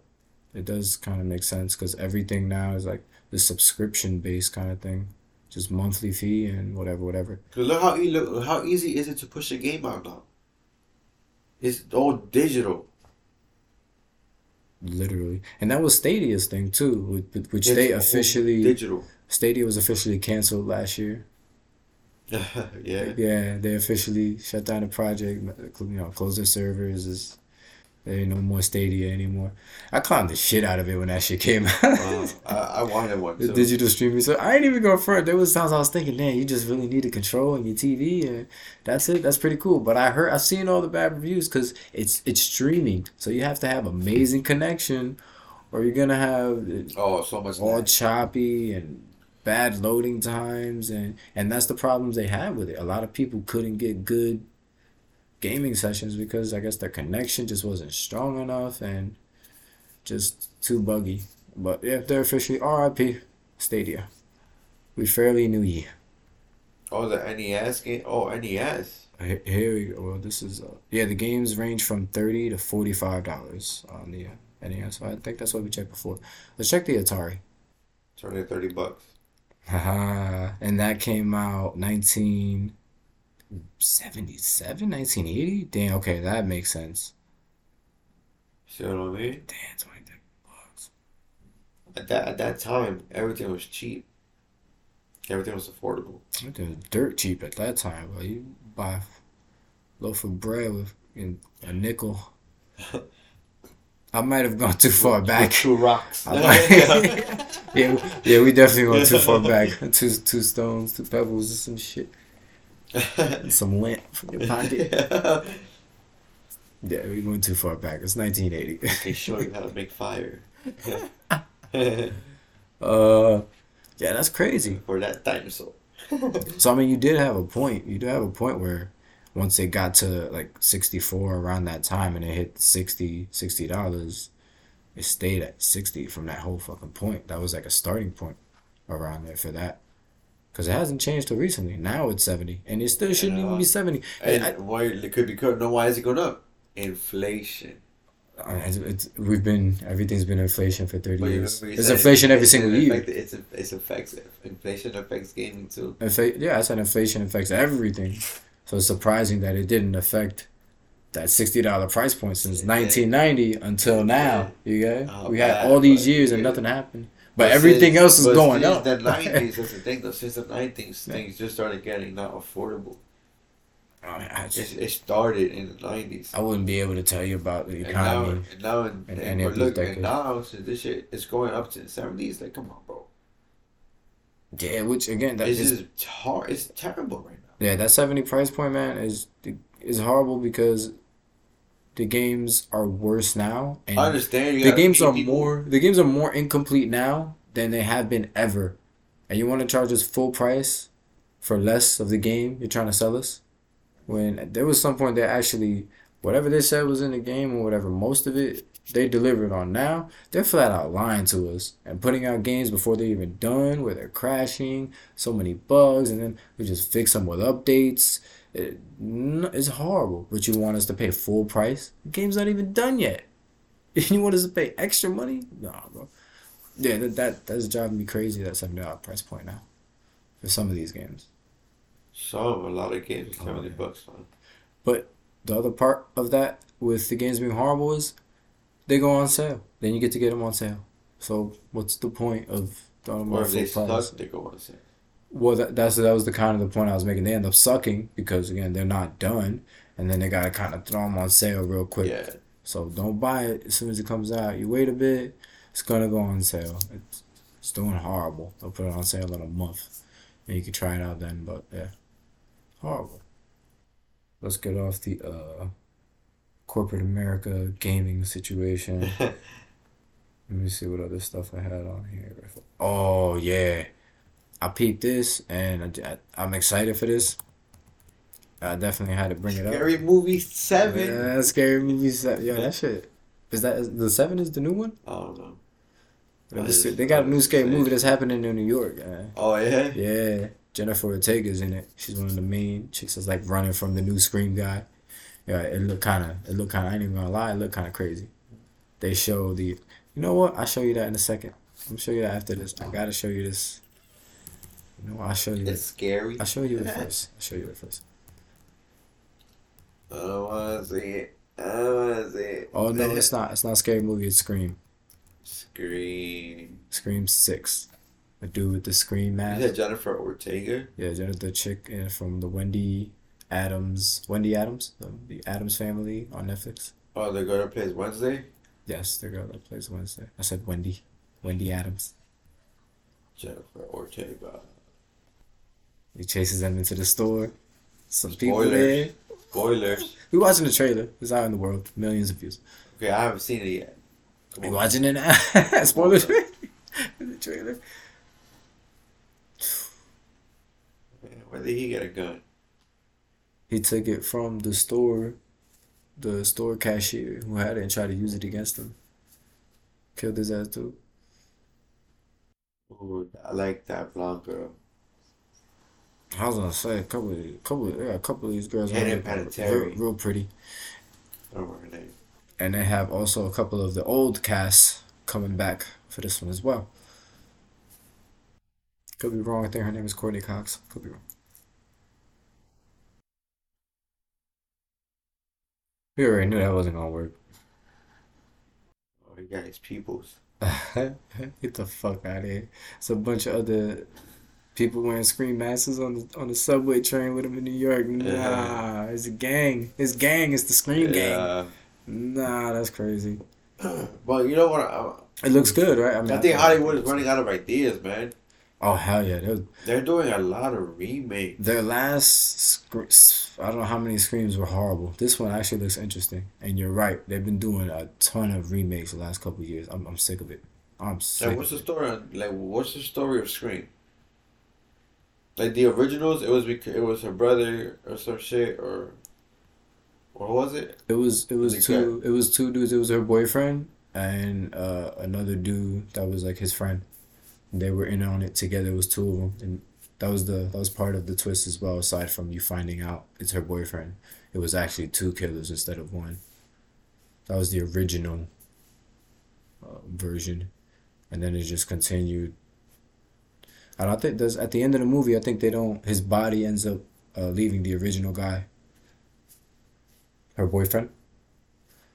it does kind of make sense because everything now is like the subscription-based kind of thing, just monthly fee and whatever, whatever. Cause look how e- look how easy is it to push a game out now. It's all digital. Literally, and that was Stadia's thing too, which, which they officially digital. Stadia was officially canceled last year. yeah. Yeah, they officially shut down the project. You know, closed their servers. It's, There ain't no more Stadia anymore. I clowned the shit out of it when that shit came out. Wow. I, I wanted one too. The digital streaming. So I ain't even going for it. There was times I was thinking, man, you just really need a control and your T V, and that's it. That's pretty cool. But I heard, I've seen all the bad reviews because it's it's streaming. So you have to have amazing connection, or you're gonna have oh so much all nice. choppy and bad loading times, and and that's the problems they have with it. A lot of people couldn't get good gaming sessions because I guess their connection just wasn't strong enough and just too buggy. But yeah, they're officially R I P Stadia. We fairly knew ye. Oh, the N E S game? Oh, N E S. Here we go. Well, this is... Uh, yeah, the games range from thirty dollars to forty-five dollars on the uh, N E S. I think that's what we checked before. Let's check the Atari. It's only thirty bucks. Haha. And that came out nineteen... seventy-seven, nineteen eighty? Damn, okay, that makes sense. See what I mean? Damn, twenty-three bucks. At that, at that time, everything was cheap. Everything was affordable. Everything was dirt cheap at that time. Well, you buy a loaf of bread with a nickel. I might have gone too far back. Two rocks. yeah, yeah, we definitely went too far back. Two, two stones, two pebbles, and some shit. And some lint from your pocket. Yeah, we went too far back. It's nineteen eighty. Okay, sure, you had a big fire. uh, yeah, that's crazy. Or that dinosaur. So I mean, you did have a point. You do have a point where, once it got to like sixty-four around that time, and it hit sixty dollars, it stayed at sixty from that whole fucking point. That was like a starting point around there for that, because it hasn't changed till recently. Now it's seventy, and it still shouldn't even be seventy. And I, why it could be good? No, why is it going up? Inflation. I mean, it's, it's, we've been everything's been inflation for thirty years. It's inflation every single year. It's it's affects inflation affects gaming too. Infl- yeah, I said inflation affects everything. So it's surprising that it didn't affect that sixty dollars price point since yeah. nineteen ninety until now. Yeah. You get it? Oh, we had all these years and nothing happened, but, but everything since, else is going up. The nineties, that's the thing. Though since the nineties, yeah. things just started getting not affordable. I mean, I just, it, it started in the nineties. I wouldn't be able to tell you about the economy. And now, and now, and, and, and, and look, and now so this shit is going up to the seventies. Like, come on, bro. Yeah, which again, that it's is just hard. It's terrible right now. Yeah, that seventy price point, man, is is horrible because the games are worse now. And I understand. You the games are people. more. The games are more incomplete now than they have been ever, and you want to charge us full price for less of the game you're trying to sell us. When there was some point that actually, whatever they said was in the game or whatever, most of it, they delivered on now. They're flat out lying to us and putting out games before they're even done, where they're crashing, so many bugs, and then we just fix them with updates. It, it's horrible. But you want us to pay full price? The game's not even done yet. You want us to pay extra money? Nah, bro. Yeah, that, that that's driving me crazy, that seventy dollars price point now for some of these games. So a lot of games, seventy oh, bucks, man. But the other part of that with the games being horrible is they go on sale. Then you get to get them on sale. So what's the point of throwing them on sale? Or if they price? Suck, they go on sale. Well, that that's that was the kind of the point I was making. They end up sucking because again they're not done, and then they gotta kind of throw them on sale real quick. Yeah. So don't buy it as soon as it comes out. You wait a bit. It's gonna go on sale. It's it's doing horrible. They'll put it on sale in a month, and you can try it out then. But yeah. Horrible. Let's get off the uh, corporate America gaming situation. Let me see what other stuff I had on here. Oh, yeah. I peeped this, and I, I, I'm excited for this. I definitely had to bring it up. Scary Movie seven. Yeah, Scary Movie seven. Yo, that shit. Is that is, the seven is the new one? I don't know. No, they, just, they got a new Scary Movie that's happening in New York. Man. Oh, yeah? Yeah. Jennifer Ortega's in it. She's one of the main chicks that's like running from the new Scream guy. Yeah, it looked kind of, it looked kind of, I ain't even gonna lie, it looked kind of crazy. They show the, you know what? I'll show you that in a second. I'm gonna show you that after this. I gotta show you this. You know, I'll show you. It's it. Scary. I'll show you it first. I'll show you it first. I don't wanna see it. I don't wanna see it. Oh no, it's not. It's not a Scary Movie. It's Scream. Scream. Scream six. A dude with the Scream mask. Is that Jennifer Ortega? Yeah, Jennifer, the chick uh, from the Wendy Adams, Wendy Adams, the, the Adams Family on Netflix. Oh, the girl that plays Wednesday? Yes, the girl that plays Wednesday. I said Wendy. Wendy Adams. Jennifer Ortega. He chases them into the store. Some Spoilers. people there. Spoilers. We're watching the trailer. It's out in the world. Millions of views. Okay, I haven't seen it yet. We're watching it now. Spoilers. The trailer. Where did he get a gun? He took it from the store, the store cashier who had it and tried to use it against him. Killed his ass too. Ooh, I like that blonde girl. I was gonna say a couple, of, a couple, of, yeah, a couple of these girls are real, real pretty. I don't remember her name. And they have also a couple of the old casts coming back for this one as well. Could be wrong. I think her name is Courtney Cox. Could be wrong. We already knew that wasn't gonna work. Oh, you got his peoples. Get the fuck out of here. It's a bunch of other people wearing Scream masks on the on the subway train with him in New York. Nah, yeah. It's a gang. It's gang. It's the Scream yeah. gang. Nah, that's crazy. But you know what? I, it looks good, right? I, mean, I think I Hollywood is running out of ideas, man. Oh, hell yeah. They're, they're doing a lot of remakes. Their last, I don't know how many Screams were horrible. This one actually looks interesting. And you're right. They've been doing a ton of remakes the last couple of years. I'm I'm sick of it. I'm sick like, what's of the story? It. Like, what's the story of Scream? Like, the originals, it was because it was her brother or some shit, or what was it? It was it was two guy? It was two dudes. It was her boyfriend and uh, another dude that was like his friend. They were in on it together. It was two of them, and that was the that was part of the twist as well. Aside from you finding out it's her boyfriend, it was actually two killers instead of one. That was the original uh, version, and then it just continued. And I think there's, at the end of the movie, I think they don't. His body ends up uh, leaving the original guy. Her boyfriend.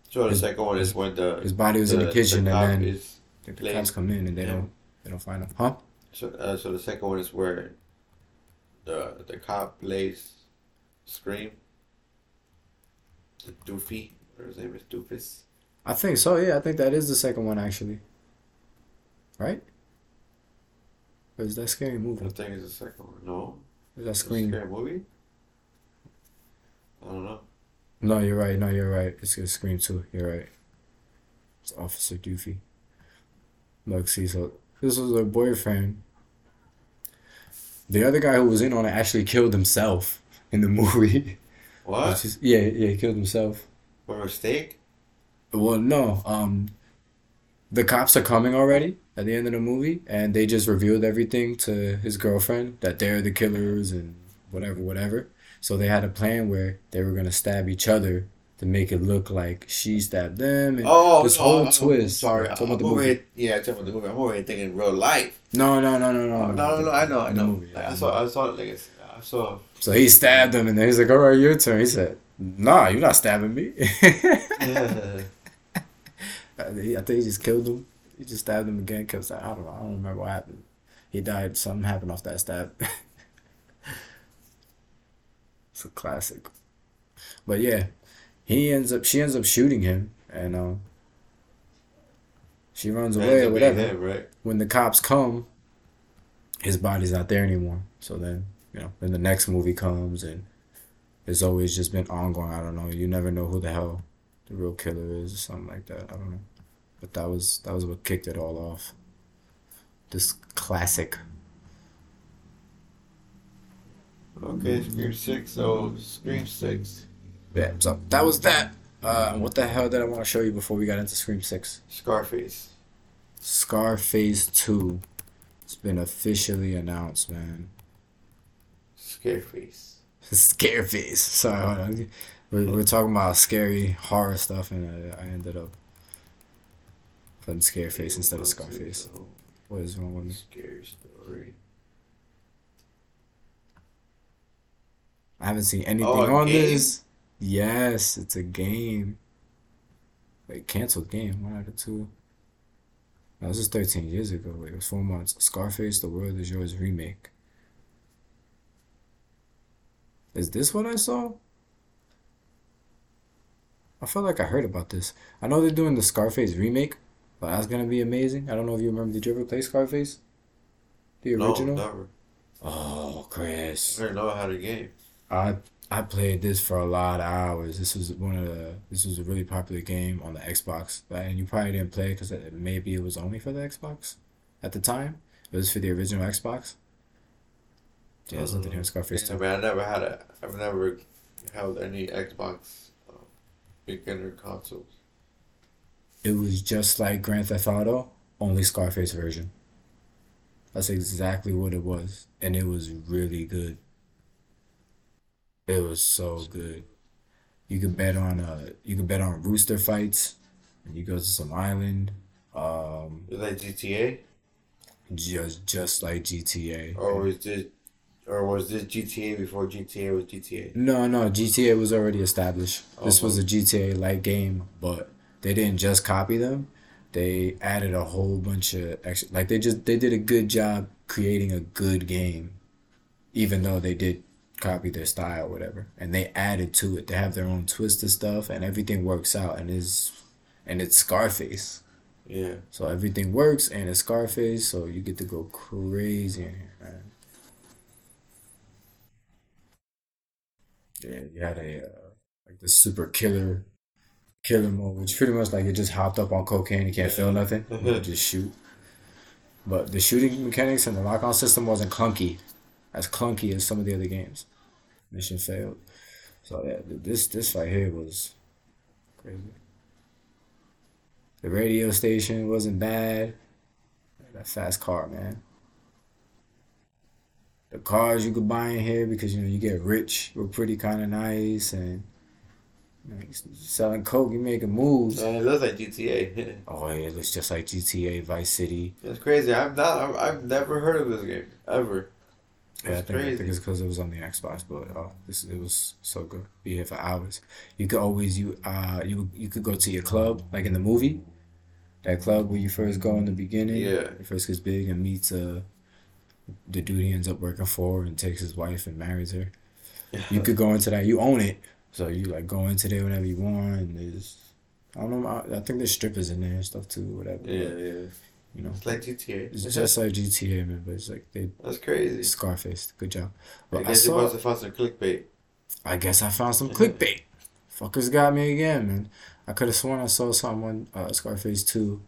So the his, second one is when the his body was the, in the kitchen, the and then the playing. Cops come in and they yeah. don't they don't find him, huh? So uh, so the second one is where the the cop plays Scream. The Doofy, or his name is Doofus. I think so. Yeah, I think that is the second one actually. Right. Or is that Scary Movie? I think it's the second one. No. Is that Scream? Scary Movie? I don't know. No, you're right. No, you're right. It's a Scream too. You're right. It's Officer Doofy. Look, see, so this was her boyfriend. The other guy who was in on it actually killed himself in the movie. What? Is, yeah, yeah, he killed himself. By mistake? Well, no. Um, the cops are coming already. At the end of the movie, and they just revealed everything to his girlfriend that they're the killers and whatever, whatever. So they had a plan where they were gonna stab each other to make it look like she stabbed them. And oh, this oh, whole I'm, twist. I'm sorry, I'm, I'm about the movie. Already, yeah, I'm about the movie. I'm already thinking real life. No, no, no, no, no. No, no, no. I know, I know. Movie, like, I saw, I saw, like, I saw. So he stabbed him, and then he's like, "All right, your turn." He said, "Nah, you're not stabbing me." Yeah. I think he just killed him. He just stabbed him again because I don't know. I don't remember what happened. He died. Something happened off that stab. It's a classic. But yeah, he ends up. She ends up shooting him, and um, she runs that away or whatever. Him, right? When the cops come, his body's not there anymore. So then, you know, then the next movie comes, and it's always just been ongoing. I don't know. You never know who the hell the real killer is, or something like that. I don't know. But that was that was what kicked it all off. This classic. Okay, Scream six. So Scream six. Yeah. So that was that. Uh, what the hell did I want to show you before we got into Scream six? Scarface. Scarface two. It's been officially announced, man. Scareface. Scareface. Sorry, hold on. We're we're talking about scary horror stuff, and I, I ended up. Playing Scareface instead of Scarface. What is wrong with me? Scary story. I haven't seen anything oh, on game? This. Yes, it's a game. Wait, canceled game. One out of two. No, this was thirteen years ago. Wait, it was four months. Scarface, The World Is Yours remake. Is this what I saw? I feel like I heard about this. I know they're doing the Scarface remake. But that's gonna be amazing. I don't know if you remember. Did you ever play Scarface? The original? No, never. Oh, Chris. I didn't know how to game. I I played this for a lot of hours. This was one of the. This was a really popular game on the Xbox, and you probably didn't play because maybe it was only for the Xbox at the time. It was for the original Xbox. Yeah, there's nothing here in Scarface. Yeah, I mean, I never had a. I've never held any Xbox uh, beginner consoles. It was just like Grand Theft Auto, only Scarface version. That's exactly what it was. And it was really good. It was so good. You could bet on uh you could bet on rooster fights. And you go to some island. Um Is that G T A? Just just like G T A. Or was it or was this G T A before G T A was G T A? No, no, G T A was already established. Oh. This was a G T A like game, but they didn't just copy them. They added a whole bunch of extra. Like, they just they did a good job creating a good game, even though they did copy their style or whatever. And they added to it. They have their own twist of stuff, and everything works out. And is and it's Scarface. Yeah. So everything works, and it's Scarface, so you get to go crazy in here, man. Yeah, you had a uh, like the super killer killer mode, which pretty much like it just hopped up on cocaine. You can't feel nothing. You just shoot. But the shooting mechanics and the lock-on system wasn't clunky, as clunky as some of the other games. Mission failed. So yeah, th- this this fight here was crazy. The radio station wasn't bad. That fast car, man. The cars you could buy in here, because you know you get rich, were pretty kind of nice, and you know, selling coke, you making moves. Man, it looks like G T A. Oh yeah, it looks just like G T A Vice City. That's crazy. I've not, I've, I've never heard of this game ever. Yeah, I think, I think it's because it was on the Xbox, but oh, this it was so good. Be here for hours. You could always you uh you you could go to your club like in the movie, that club where you first go in the beginning. Yeah, it first gets big and meets uh the dude he ends up working for and takes his wife and marries her. Yeah. You could go into that. You own it, so you like go into there whenever you want. And there's I don't know. I, I think there's strippers in there and stuff too. Whatever. Yeah, but, yeah. You know, it's like G T A. It's just like G T A, man. But it's like they. That's crazy. Scarface. Good job. But I guess I saw, you must have found some clickbait. I guess I found some clickbait. Fuckers got me again, man. I could have sworn I saw someone uh, Scarface two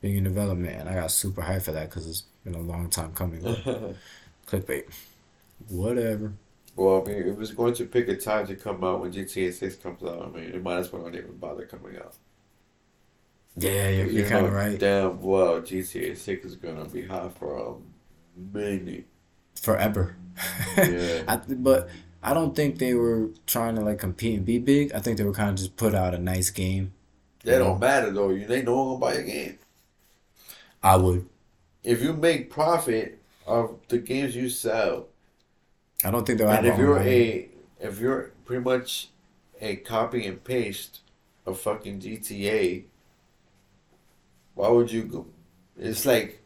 being in development, and I got super hyped for that because it's been a long time coming. But clickbait. Whatever. Well, I mean, it was going to pick a time to come out when G T A six comes out. I mean, it might as well not even bother coming out. Yeah, you're, you're kind of right. Damn well, G T A six is going to be hot for a minute. Forever. Yeah. I, but I don't think they were trying to, like, compete and be big. I think they were kind of just put out a nice game. That don't know? matter, though. You ain't no one going to buy your game. I would. If you make profit of the games you sell. I don't think they'll have. And if you're, a, if you're pretty much a copy and paste of fucking G T A... Why would you go? It's like,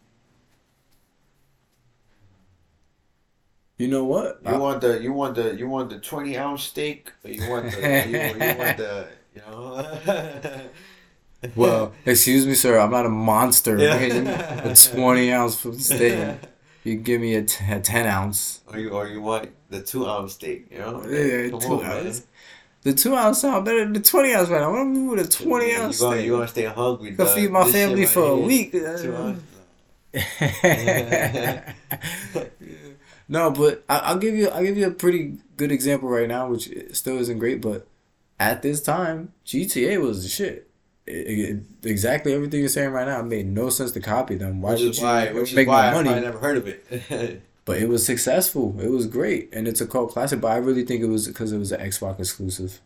you know what? You I, want the you want the you want the twenty ounce steak, or you want the you, you want the you know. Well, excuse me, sir. I'm not a monster. Yeah. A twenty ounce steak. You give me a, t- a ten ounce. Or you or you want the two ounce steak? You know. Yeah, Come two on, ounce. Man. The two ounce sound better than the twenty ounce right now. What am I doing with a twenty yeah, ounce? You gonna, you gonna stay hungry? Gonna feed my family right for a week. Two ounce. No, but I, I'll give you. I'll give you a pretty good example right now, which still isn't great, but at this time, G T A was the shit. It, it, exactly everything you're saying right now, it made no sense to copy them. Why which would is you why, which make is why money? I never heard of it. But it was successful. It was great. And it's a cult classic. But I really think it was because it was an Xbox exclusive.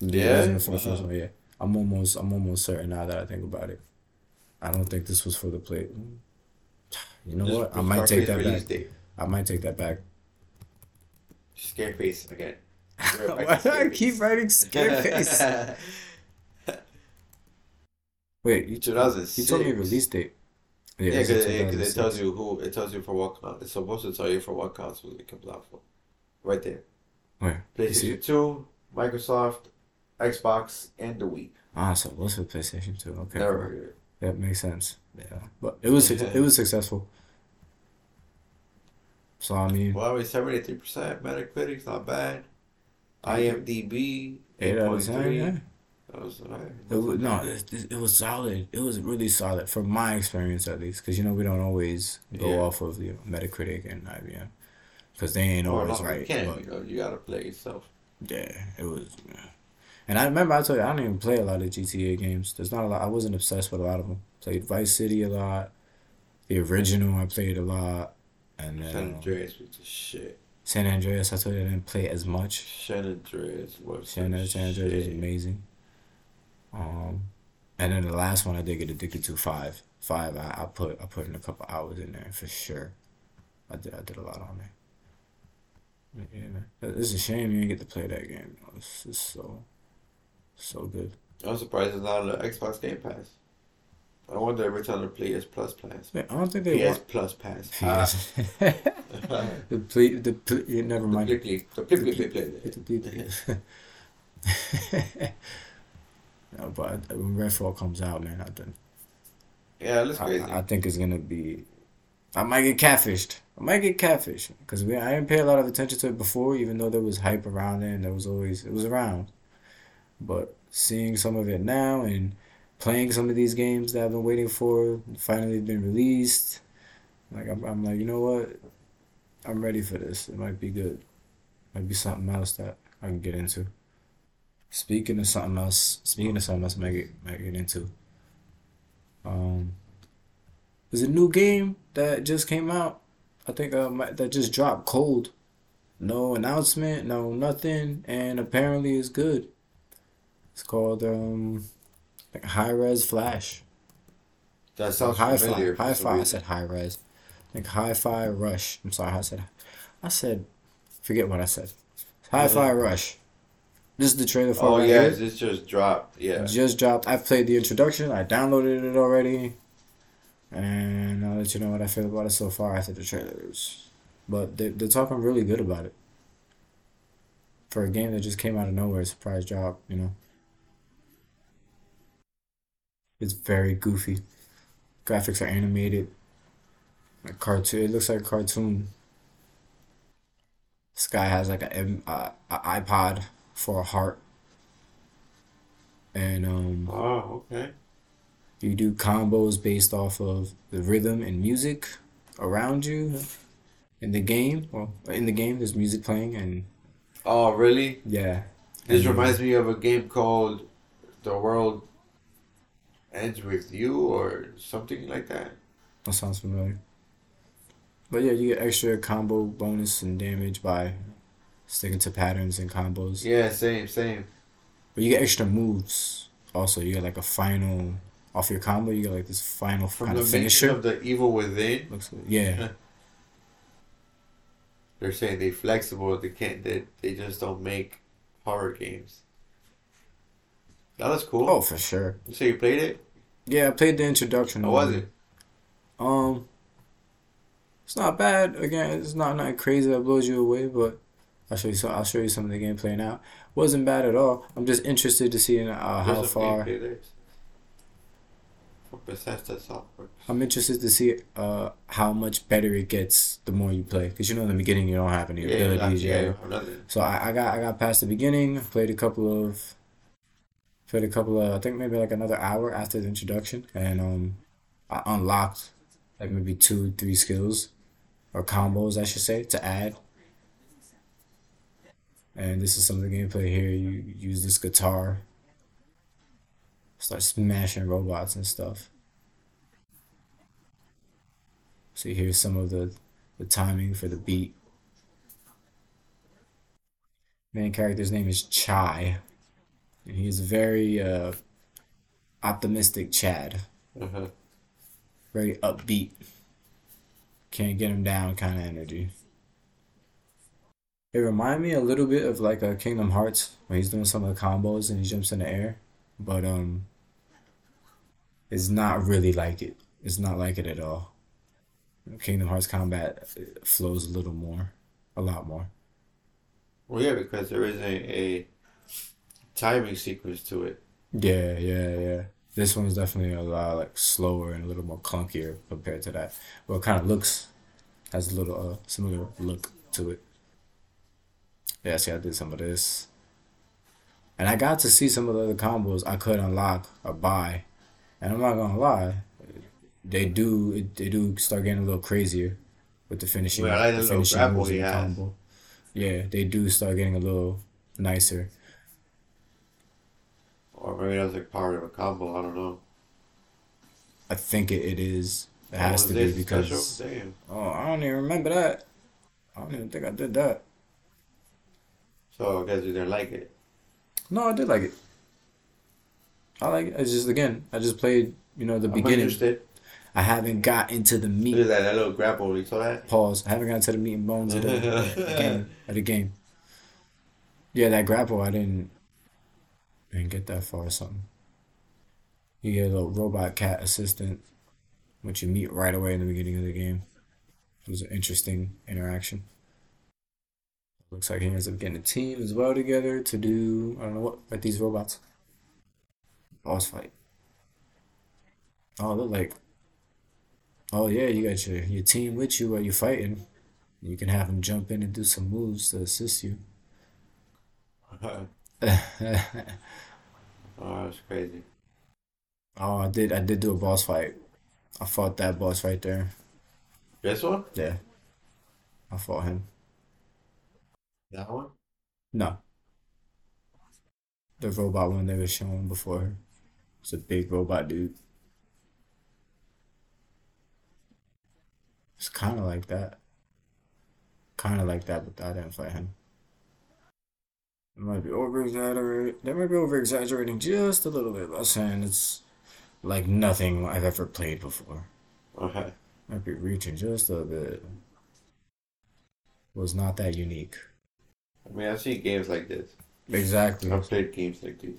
Yeah. Uh-huh. Yeah. I'm almost I'm almost certain now that I think about it. I don't think this was for the play. You know Just what? I might take that back. Date. I might take that back. Scareface again. Why do I keep writing Scareface? Wait, you, you told me release date. Yeah, because yeah, it, it tells you who, it tells you for what console, it's supposed to tell you for what console it comes out for. Right there. Where? PlayStation two, Microsoft, Xbox, and the Wii. Ah, so it was for PlayStation two, okay. Never. That makes sense. Yeah. But it was it was successful. So, I mean... Well, I mean, seventy-three percent, Metacritic's not bad. I M D B, eight point three. Yeah. That was, right. It was, no, it, it was solid. It was really solid, from my experience at least. Because, you know, we don't always go yeah. off of you know, Metacritic and I B M. Because they ain't well, always no, right. You can't, you know, you got to play yourself. Yeah, it was. Yeah. And I remember I told you, I didn't even play a lot of G T A games. There's not a lot. I wasn't obsessed with a lot of them. Played Vice City a lot. The original I played a lot. And then, San Andreas was the shit. San Andreas, I told you I didn't play as much. San Andreas was San Andreas is amazing. Um, and then the last one I did get addicted to, five. Five, I, I put I put in a couple hours in there for sure. I did I did a lot on there. Yeah, man. It's a shame you didn't get to play that game. It's just so, so good. I'm surprised it's not on the Xbox Game Pass. I wonder every time the P S Plus Pass. I don't think they P S want... Plus Pass. P S. the play, the play, yeah, never mind. The play, the play, the play, the play, the play. No, but when Redfall comes out, man, I think. Yeah, it looks crazy. I, I think it's gonna be. I might get catfished. I might get catfished because we I didn't pay a lot of attention to it before, even though there was hype around it and there was always it was around. But seeing some of it now and playing some of these games that I've been waiting for finally been released, like I'm, I'm like, you know what, I'm ready for this. It might be good. It might be something else that I can get into. Speaking of something else, speaking of something else, I might get might get into. Um, there's a new game that just came out. I think uh, my, that just dropped cold. No announcement, no nothing, and apparently it's good. It's called um, like High Res Flash. That sounds high familiar. Fi, high fi. I said high res. Like High Fi Rush. I'm sorry. I said, I said, forget what I said. High yeah. Fi Rush. This is the trailer for. Oh right yeah, this just dropped. Yeah, just dropped. I've played the introduction. I downloaded it already, and I'll let you know what I feel about it so far after the trailers. But they they're talking really good about it. For a game that just came out of nowhere, surprise drop, you know. It's very goofy. Graphics are animated. Like cartoon. It looks like a cartoon. This guy has like an uh, iPod for a heart. And um oh, okay. You do combos based off of the rhythm and music around you in the game. Well, in the game there's music playing and oh, really? Yeah. This and, reminds me of a game called The World Ends With You or something like that. That sounds familiar. But yeah, you get extra combo bonus and damage by sticking to patterns and combos. Yeah, same, same. But you get extra moves. Also, you get like a final off your combo. You get like this final From kind of finisher of the Evil Within. Looks like, yeah. They're saying they're flexible. They can't. They they just don't make horror games. That was cool. Oh, for sure. So you played it? Yeah, I played the introduction. How was it? Um, it's not bad. Again, it's not nothing crazy that blows you away, but. I'll show you some. I'll show you some of the gameplay now. Wasn't bad at all. I'm just interested to see in, uh, how far. For Bethesda software. I'm interested to see uh, how much better it gets the more you play, because you know in the beginning you don't have any yeah, abilities yet. Yeah, so I, I got I got past the beginning. Played a couple of. Played a couple of. I think maybe like another hour after the introduction, and um, I unlocked like maybe two, three skills, or combos I should say to add. And this is some of the gameplay here. You use this guitar. Start smashing robots and stuff. So here's some of the, the timing for the beat. Main character's name is Chai. And he's very uh, optimistic Chad. Uh-huh. Very upbeat. Can't get him down kind of energy. It reminded me a little bit of like a Kingdom Hearts when he's doing some of the combos and he jumps in the air, but um, it's not really like it. It's not like it at all. Kingdom Hearts combat flows a little more, a lot more. Well, yeah, because there isn't a, a timing sequence to it. Yeah, yeah, yeah. This one's definitely a lot like slower and a little more clunkier compared to that. Well, it kind of looks has a little uh, similar look to it. Yeah, see, I did some of this. And I got to see some of the other combos I could unlock or buy. And I'm not going to lie, they do they do start getting a little crazier with the finishing. Well, I like the little grapple he has. Combo. Yeah, they do start getting a little nicer. Or maybe that's like part of a combo, I don't know. I think it, it is. It oh, has to be because... Oh, I don't even remember that. I don't even think I did that. So I guess you didn't like it. No, I did like it. I like it. I just again, I just played, you know, the I'm beginning. Interested. I haven't got into the meat. Look at that, that little grapple. You saw that? Pause. I haven't gotten to the meat and bones of the, the game. Of the game. Yeah, that grapple. I didn't. Didn't get that far or something. You get a little robot cat assistant, which you meet right away in the beginning of the game. It was an interesting interaction. Looks like he ends up getting a team as well together to do, I don't know what, like these robots. Boss fight. Oh, it look like. Oh yeah, you got your your team with you while you're fighting. You can have them jump in and do some moves to assist you. Oh, that's crazy. Oh, I did I did do a boss fight. I fought that boss right there. This one? Yeah, I fought him. That one? No, the robot one they were showing before. It's a big robot dude. It's kind of like that. Kind of like that, but I didn't fight him. I might be over exaggerating. They might be over exaggerating just a little bit by saying it's like nothing I've ever played before. Okay. Might be reaching just a bit. Was not that unique. I mean, I've seen games like this. Exactly. I've played games like this.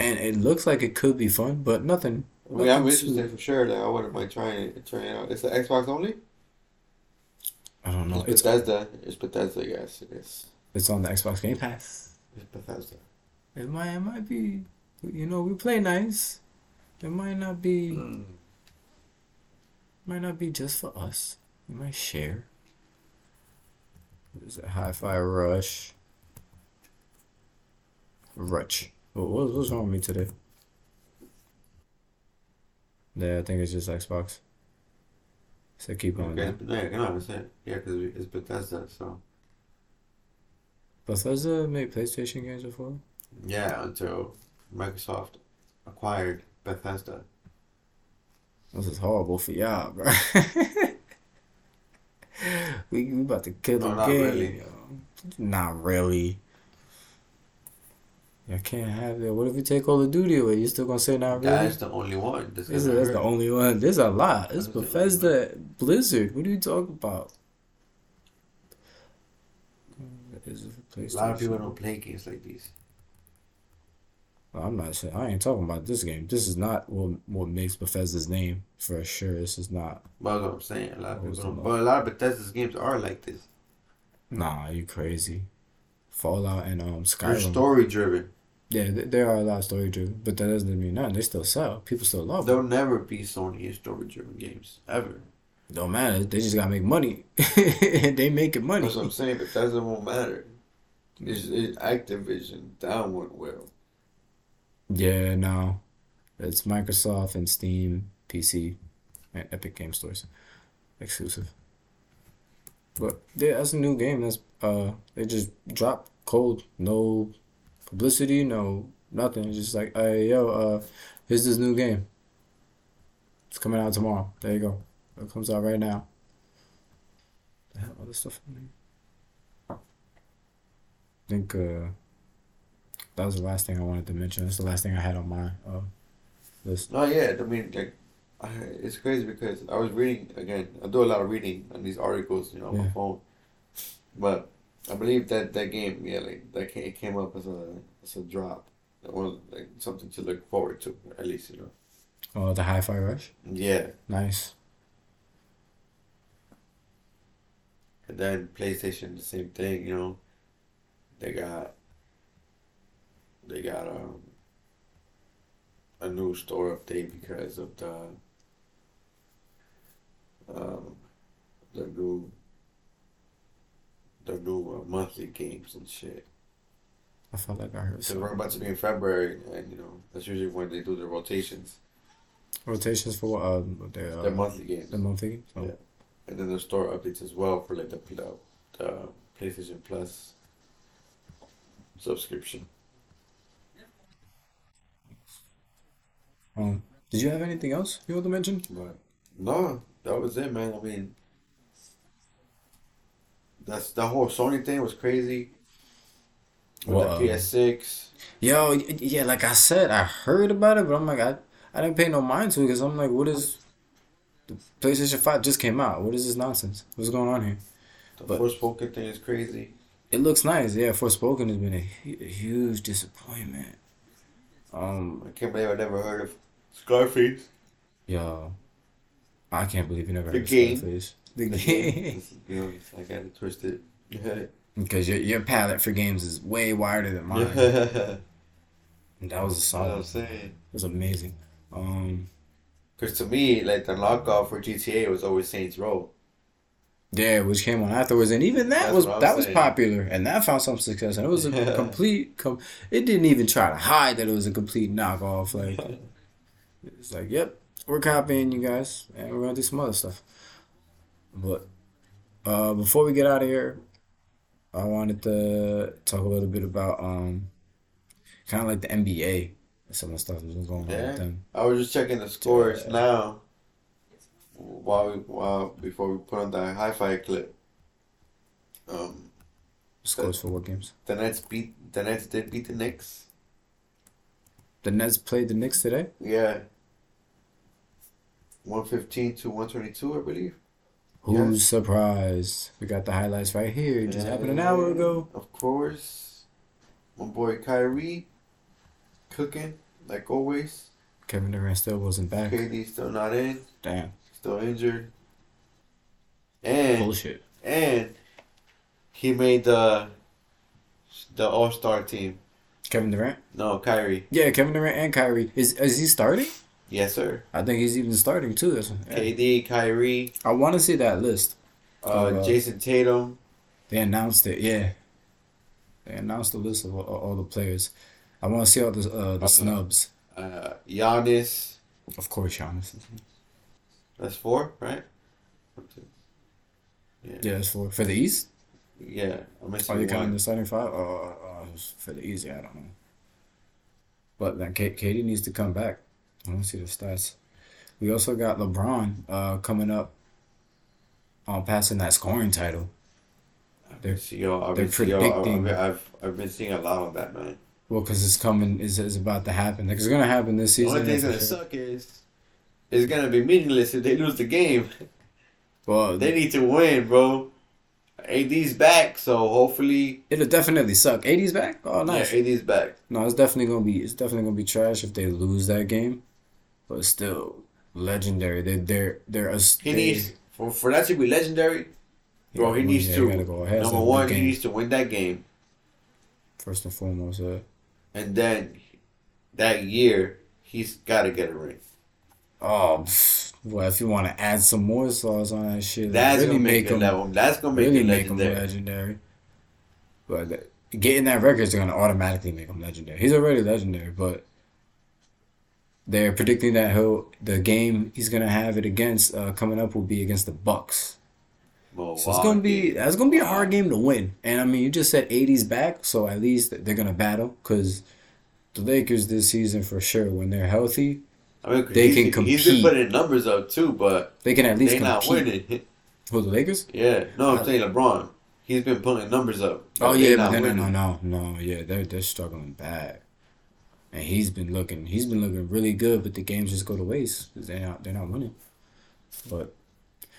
And it looks like it could be fun, but nothing. I mean, I'm nothing interested too. for sure. That I wouldn't mind trying it, trying it out. It's the Xbox only. I don't know. It's It's Bethesda. It's Bethesda, yes. It is. it's on the Xbox Game Pass. It's Bethesda. It might it might be, you know, we play nice. It might not be Mm. might not be just for us. We might share. There's a Hi-Fi Rush. Rush. What, what- what's wrong with me today? Yeah, I think it's just Xbox. So keep going Okay, down. no, yeah, no, it's it. Yeah, because it's Bethesda, so. Bethesda made PlayStation games before? Yeah, until Microsoft acquired Bethesda. This is horrible for y'all, bro. we, we about to kill the No, not game, really. yo. Not really. I can't have that. What if you take Call of Duty away? You still gonna say not really? That's the only one that's This is, gonna that's the hurt. only one. There's a lot. It's That's the only one. Bethesda, Blizzard. What are you talking about? Is it for A lot of people PlayStation? don't play games like these. Well, I'm not saying I ain't talking about this game. This is not what what makes Bethesda's name for sure. This is not But that's what I'm saying. A lot of people don't. But original. a lot of Bethesda's games are like this. Nah, you crazy. Fallout and um They're Skyrim. story driven. Yeah, th- there are a lot of story driven, but that doesn't mean nothing. They still sell. People still love them. There'll never be Sony and story driven games ever. Don't matter. They just gotta make money. They making That's money. what I'm saying. Bethesda won't matter. It's, it's Activision downward will. Yeah, no. It's Microsoft and Steam, P C, and Epic Game Stores exclusive. But yeah, that's a new game. That's uh, they just dropped cold, no publicity, no nothing. It's just like, hey, yo, uh, here's this new game. It's coming out tomorrow. There you go. It comes out right now. The hell, all this stuff. I think uh, that was the last thing I wanted to mention. That's the last thing I had on my uh, list. No, yeah, I mean, like, I, it's crazy because I was reading again. I do a lot of reading on these articles, you know, on my Yeah. phone. But I believe that that game, yeah, like that ca- it came up as a as a drop, or like something to look forward to, at least, you know. Oh, the Hi-Fi Rush. Yeah, Nice. and then PlayStation, the same thing, you know. They got they got um, a new store update because of the um, the new the new uh, monthly games and shit. I felt like I heard Because we're something. about to be in February, and you know that's usually when they do the rotations, Rotations for what? Uh, the the uh, monthly the games. monthly. So Yeah, and then the store updates as well for like the the, the PlayStation Plus subscription. um, did you have anything else you want to mention? But no, that was it, man. I mean, that's the whole Sony thing was crazy with Well, the um, P S six. yo, y- y- yeah, like I said, I heard about it, but I'm like, I, I didn't pay no mind to it because I'm like, what is PlayStation Five just came out? What is this nonsense? What's going on here? The But Forspoken thing is crazy. it looks nice. Yeah, Forspoken has been a, hu- a huge disappointment. Um, I can't believe I never heard of Scarface. yo, I can't believe you never The heard of game, Scarface. The the game. game. This is, you know, I got it twisted. Because your your palette for games is way wider than mine. Yeah. And that was a solid. What I'm saying. It was amazing. Um, Because to me, like, the knockoff for G T A was always Saints Row. Yeah, which came on afterwards, and even that That's was that was popular, and that found some success, and it was a yeah. complete. Com- it didn't even try to hide that it was a complete knockoff. Like, it's like, yep, we're copying you guys, and we're gonna do some other stuff. But uh, before we get out of here, I wanted to talk a little bit about um, kind of like the N B A. Some of the stuff that's been going on yeah. with them. I was just checking the scores yeah. now while we, while before we put on that hi-fi clip. Um, scores the, for what games? The Nets beat the Nets did beat the Knicks. The Nets played the Knicks today? Yeah. one fifteen to one twenty-two, I believe. Who's yes. surprised? We got the highlights right here. It just yeah. happened an hour ago. Of course. My boy Kyrie cooking, like always. Kevin Durant still wasn't back. K D still not in. Damn. Still injured. And bullshit. And he made the the All Star team. Kevin Durant? No, Kyrie. Yeah, Kevin Durant and Kyrie. Is is he starting? Yes, sir. I think he's even starting too. Yeah. K D, Kyrie. I want to see that list. Uh, of, uh, Jason Tatum. They announced it. Yeah. They announced the list of all, all the players. I want to see all the uh, the uh, snubs. Uh, Giannis. Of course, Giannis. That's four, right? Yeah, yeah that's four. For the East? Yeah. I'm Are you counting the starting five? Oh, oh, for the East, yeah, I don't know. But then K- Katie needs to come back. I don't see the stats. We also got LeBron uh, coming up on um, passing that scoring title. They're, yo, I've they're predicting. Yo, I've, I've been seeing a lot of that, man. Well, because it's coming, it's, it's about to happen. Like, it's going to happen this season. The only thing that's going to suck is it's going to be meaningless if they lose the game. Well, they need to win, bro. A D's back, so hopefully it'll definitely suck. A D's back? Oh, nice. Yeah, A D's back. No, it's definitely going to be it's definitely going to be trash if they lose that game. But it's still legendary. They they're they're a He they, needs for for that to be legendary. Bro, he, he needs yeah, to go ahead. Number one, he needs to win that game. First and foremost, yeah. Uh, And then, that year, he's got to get a ring. Oh, well, if you want to add some more sauce on that shit, that's really gonna make, make him. Level. That's gonna make really him make legendary. him legendary. But getting that record is gonna automatically make him legendary. He's already legendary, but they're predicting that he'll the game he's gonna have it against uh, coming up will be against the Bucks. Well, so wow, it's gonna be dude. that's gonna be a hard game to win, and I mean you just said A D's back, so at least they're gonna battle because the Lakers this season for sure when they're healthy, I mean, they can compete. He's been putting numbers up too, but they can at least they're compete. not winning. Who the Lakers? Yeah, no, I'm uh, saying LeBron. He's been putting numbers up. Oh yeah, but no, no, no, no, yeah, they're they're struggling bad, and he's been looking, he's been looking really good, but the games just go to waste because they're not they're not winning, but.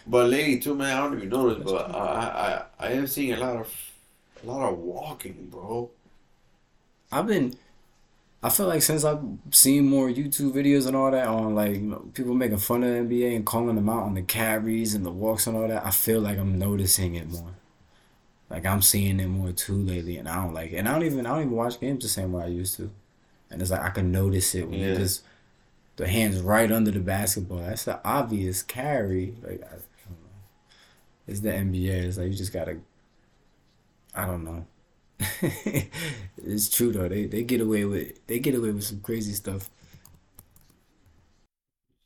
But lately too, man, I don't even notice, That's but I, I I am seeing a lot of a lot of walking, bro. I've been, I feel like since I've seen more YouTube videos and all that on like you know, people making fun of the N B A and calling them out on the carries and the walks and all that, I feel like I'm noticing it more. Like I'm seeing it more too lately, and I don't like it. And I don't even I don't even watch games the same way I used to. And it's like I can notice it when yeah. you just the hands right under the basketball. That's the obvious carry. Like. I, It's the N B A. It's like you just gotta. I don't know. It's true though. They they get away with they get away with some crazy stuff.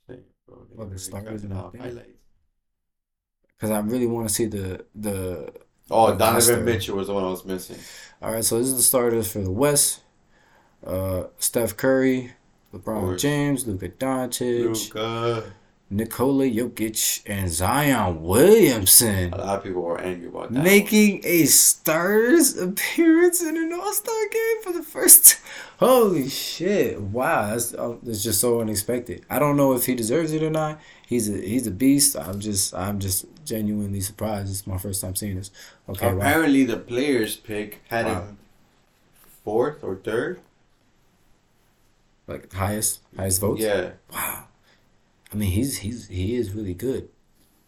Because I really want to see the the. Oh, the Donovan Mitchell was the one I was missing. All right, so this is the starters for the West. Uh, Steph Curry, LeBron James, Luka Doncic. Luka. Nikola Jokic and Zion Williamson. A lot of people were angry about that. Making one. a starter's appearance in an All-Star game for the first time. Holy shit. Wow. That's, oh, that's just so unexpected. I don't know if he deserves it or not. He's a he's a beast. I'm just I'm just genuinely surprised. It's my first time seeing this. Okay. Apparently wow. the players pick had wow. him fourth or third. Like highest highest votes? Yeah. Wow. I mean, he's he's he is really good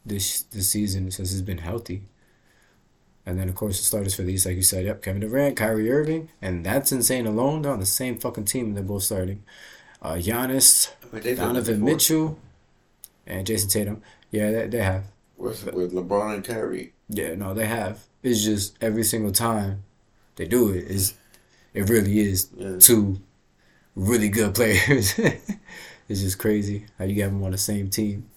this this season since he's been healthy. And then, of course, the starters for these, like you said, yep, Kevin Durant, Kyrie Irving, and that's insane alone. They're on the same fucking team, and they're both starting. Uh, Giannis, Donovan Mitchell, and Jason Tatum. Yeah, they, they have. With, with LeBron and Kyrie. Yeah, no, they have. It's just every single time they do it, is it really is yeah. two really good players. It's just crazy how you have them on the same team.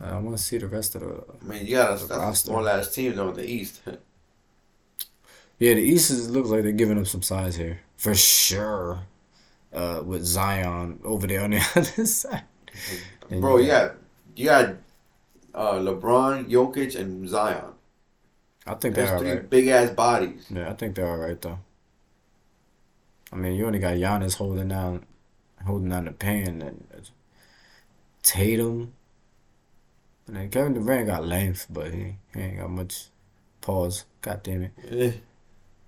I want to see the rest of the. I mean, you got a small ass team though in the East. Yeah, the East is, looks like they're giving up some size here for sure. Uh, with Zion over there on the other side, and bro. Yeah, you got uh, LeBron, Jokic, and Zion. I think they're all right. Three big ass bodies. Yeah, I think they're all right though. I mean, you only got Giannis holding down, holding down the pan, and Tatum. And then Kevin Durant got length, but he, he ain't got much. Pause. God damn it. Yeah.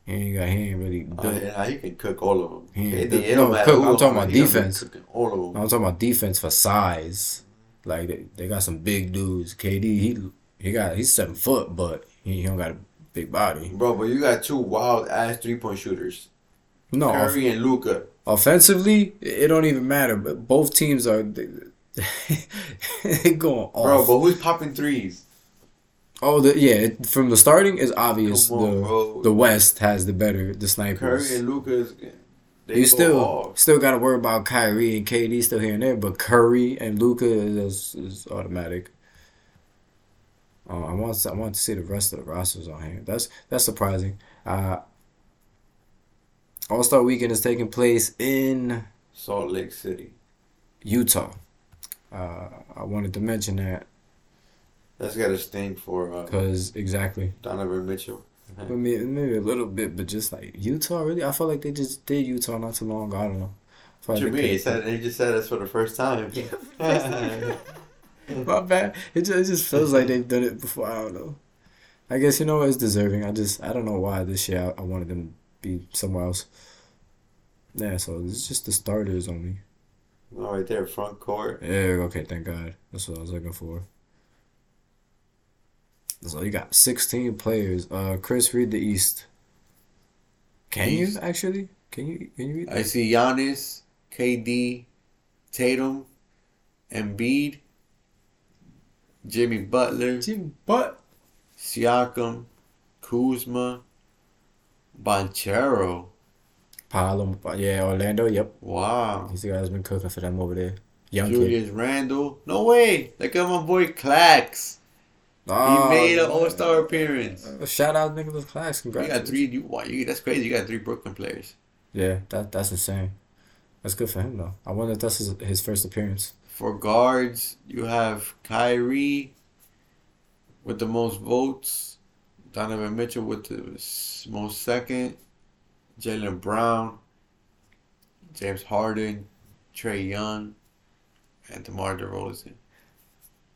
He ain't got. He ain't really good. Uh, yeah, he can cook all of them. He ain't, they, they no, cook, I'm talking about defense. All of them. No, I'm talking about defense for size. Like they, they got some big dudes. K D, he he got he's seven foot, but he, he don't got a big body. Bro, but you got two wild ass three point shooters. No, Curry off, and Luka. Offensively, it don't even matter. But both teams are. They, going off. Bro, but who's popping threes? Oh, the, yeah. From the starting, it's obvious on, the bro. the West has the better the snipers. Curry and Luka's. You still off. still got to worry about Kyrie and K D still here and there, but Curry and Luka is, is automatic. Uh, I want I want to see the rest of the rosters on here. That's that's surprising. Uh, All Star Weekend is taking place in Salt Lake City, Utah. Uh, I wanted to mention that. That's got a sting for. Uh, Cause exactly. Donovan Mitchell. I mean, maybe a little bit, but just like Utah, really, I feel like they just did Utah not too long ago. I don't know. What do you mean? They said they just said us for the first time. My bad. It just, it just feels like they've done it before. I don't know. I guess you know it's deserving. I just I don't know why this year I, I wanted them to be somewhere else. Yeah, so it's just the starters only. Oh, right there, front court. Yeah, okay, thank God. That's what I was looking for. So you got sixteen players. Uh, Chris, read the East. Can East? you actually? Can you? Can you read? That? I see Giannis, K D, Tatum, Embiid, Jimmy Butler, Jimmy Butt, Siakam, Kuzma, Banchero. Paolo, yeah, Orlando, yep. Wow. He's the guy that's been cooking for them over there. Young Julius kid. Randle. No way. Look at my boy Clax. Oh, he made an all-star appearance. Uh, shout out Nicholas Clax. Congrats. You got three. You, wow, you, that's crazy. You got three Brooklyn players. Yeah, that that's insane. That's good for him, though. I wonder if that's his, his first appearance. For guards, you have Kyrie with the most votes. Donovan Mitchell with the most second. Jaylen Brown, James Harden, Trae Young, and DeMar DeRozan.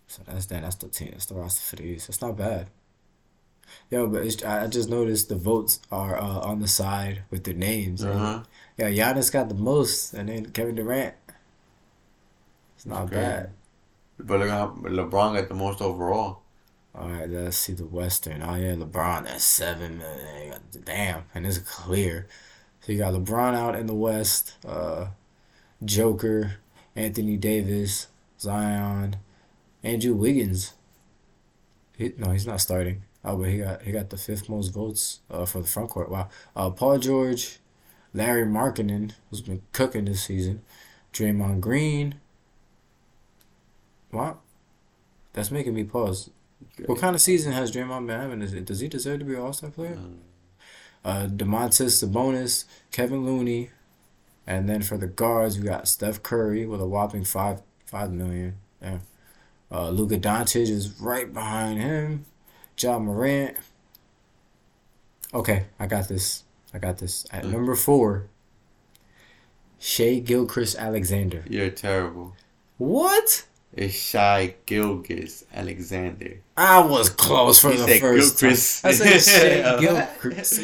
So that's that. That's the team. That's the roster for the East. That's not bad. Yo, but it's, I just noticed the votes are uh, on the side with their names. Uh-huh. Yeah, Giannis got the most, and then Kevin Durant. It's not okay. bad. But look how LeBron got the most overall. All right, let's see the Western. Oh, yeah, LeBron at seven. Man. Damn, and it's clear. So you got LeBron out in the West, uh, Joker, Anthony Davis, Zion, Andrew Wiggins. He, no, he's not starting. Oh, but he got he got the fifth most votes uh, for the front court. Wow. Uh, Paul George, Larry Markkinen, who's been cooking this season, Draymond Green. Wow. That's making me pause. Great. What kind of season has Draymond been having? Is it, does he deserve to be an all-star player? Mm. Uh, DeMontis Sabonis, Kevin Looney, and then for the guards, we got Steph Curry with a whopping five five million. Yeah. Uh, Luka Doncic is right behind him. Ja Morant. Okay, I got this. I got this. At mm. number four, Shai Gilgeous-Alexander. You're terrible. What? It's Shai Gilgeous-Alexander. I was close for he the said first Gilchrist. time. I said Shai Gilgeous.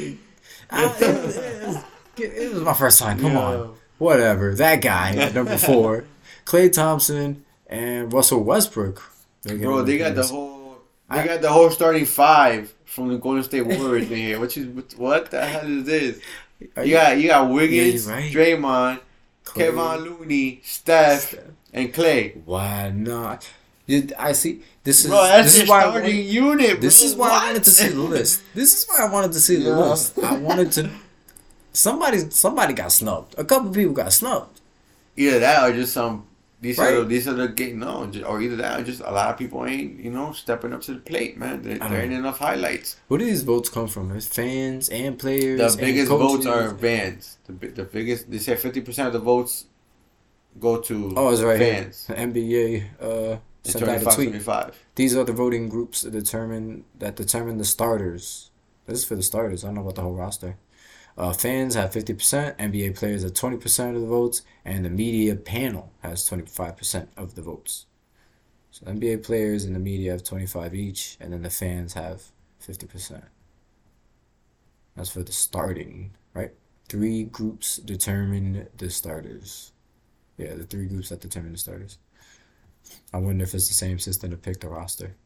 I, it, it, it, it was my first time. Come Yo. on. Whatever. That guy at number four. Klay Thompson and Russell Westbrook. Bro, they got the whole they I, got the whole starting five from the Golden State Warriors in here. What you? What the hell is this? Are you, you got you got Wiggins, yeah, right. Draymond, Clay. Kevon Looney, Steph, Steph, and Clay. Why not? I see. This is bro, that's this your is why starting I wanted, unit. This bro. is why what? I wanted to see the list. This is why I wanted to see the yeah. list. I wanted to. Somebody, somebody got snubbed. A couple people got snubbed. Either that, or just some these right. are these are the game. No, just, or either that, or just a lot of people ain't you know stepping up to the plate, man. There, there ain't enough highlights. Where do these votes come from? It's fans and players. The and biggest coaches. votes are fans. The the biggest. They say fifty percent of the votes go to oh, it's right fans. Here. N B A. Uh, twenty-five, twenty-five. These are the voting groups that determine that determine the starters. This is for the starters. I don't know about the whole roster. Uh, fans have fifty percent, N B A players have twenty percent of the votes, and the media panel has twenty-five percent of the votes. So N B A players and the media have twenty-five each, and then the fans have fifty percent. That's for the starting, right? Three groups determine the starters. Yeah, the three groups that determine the starters. I wonder if it's the same system to pick the roster.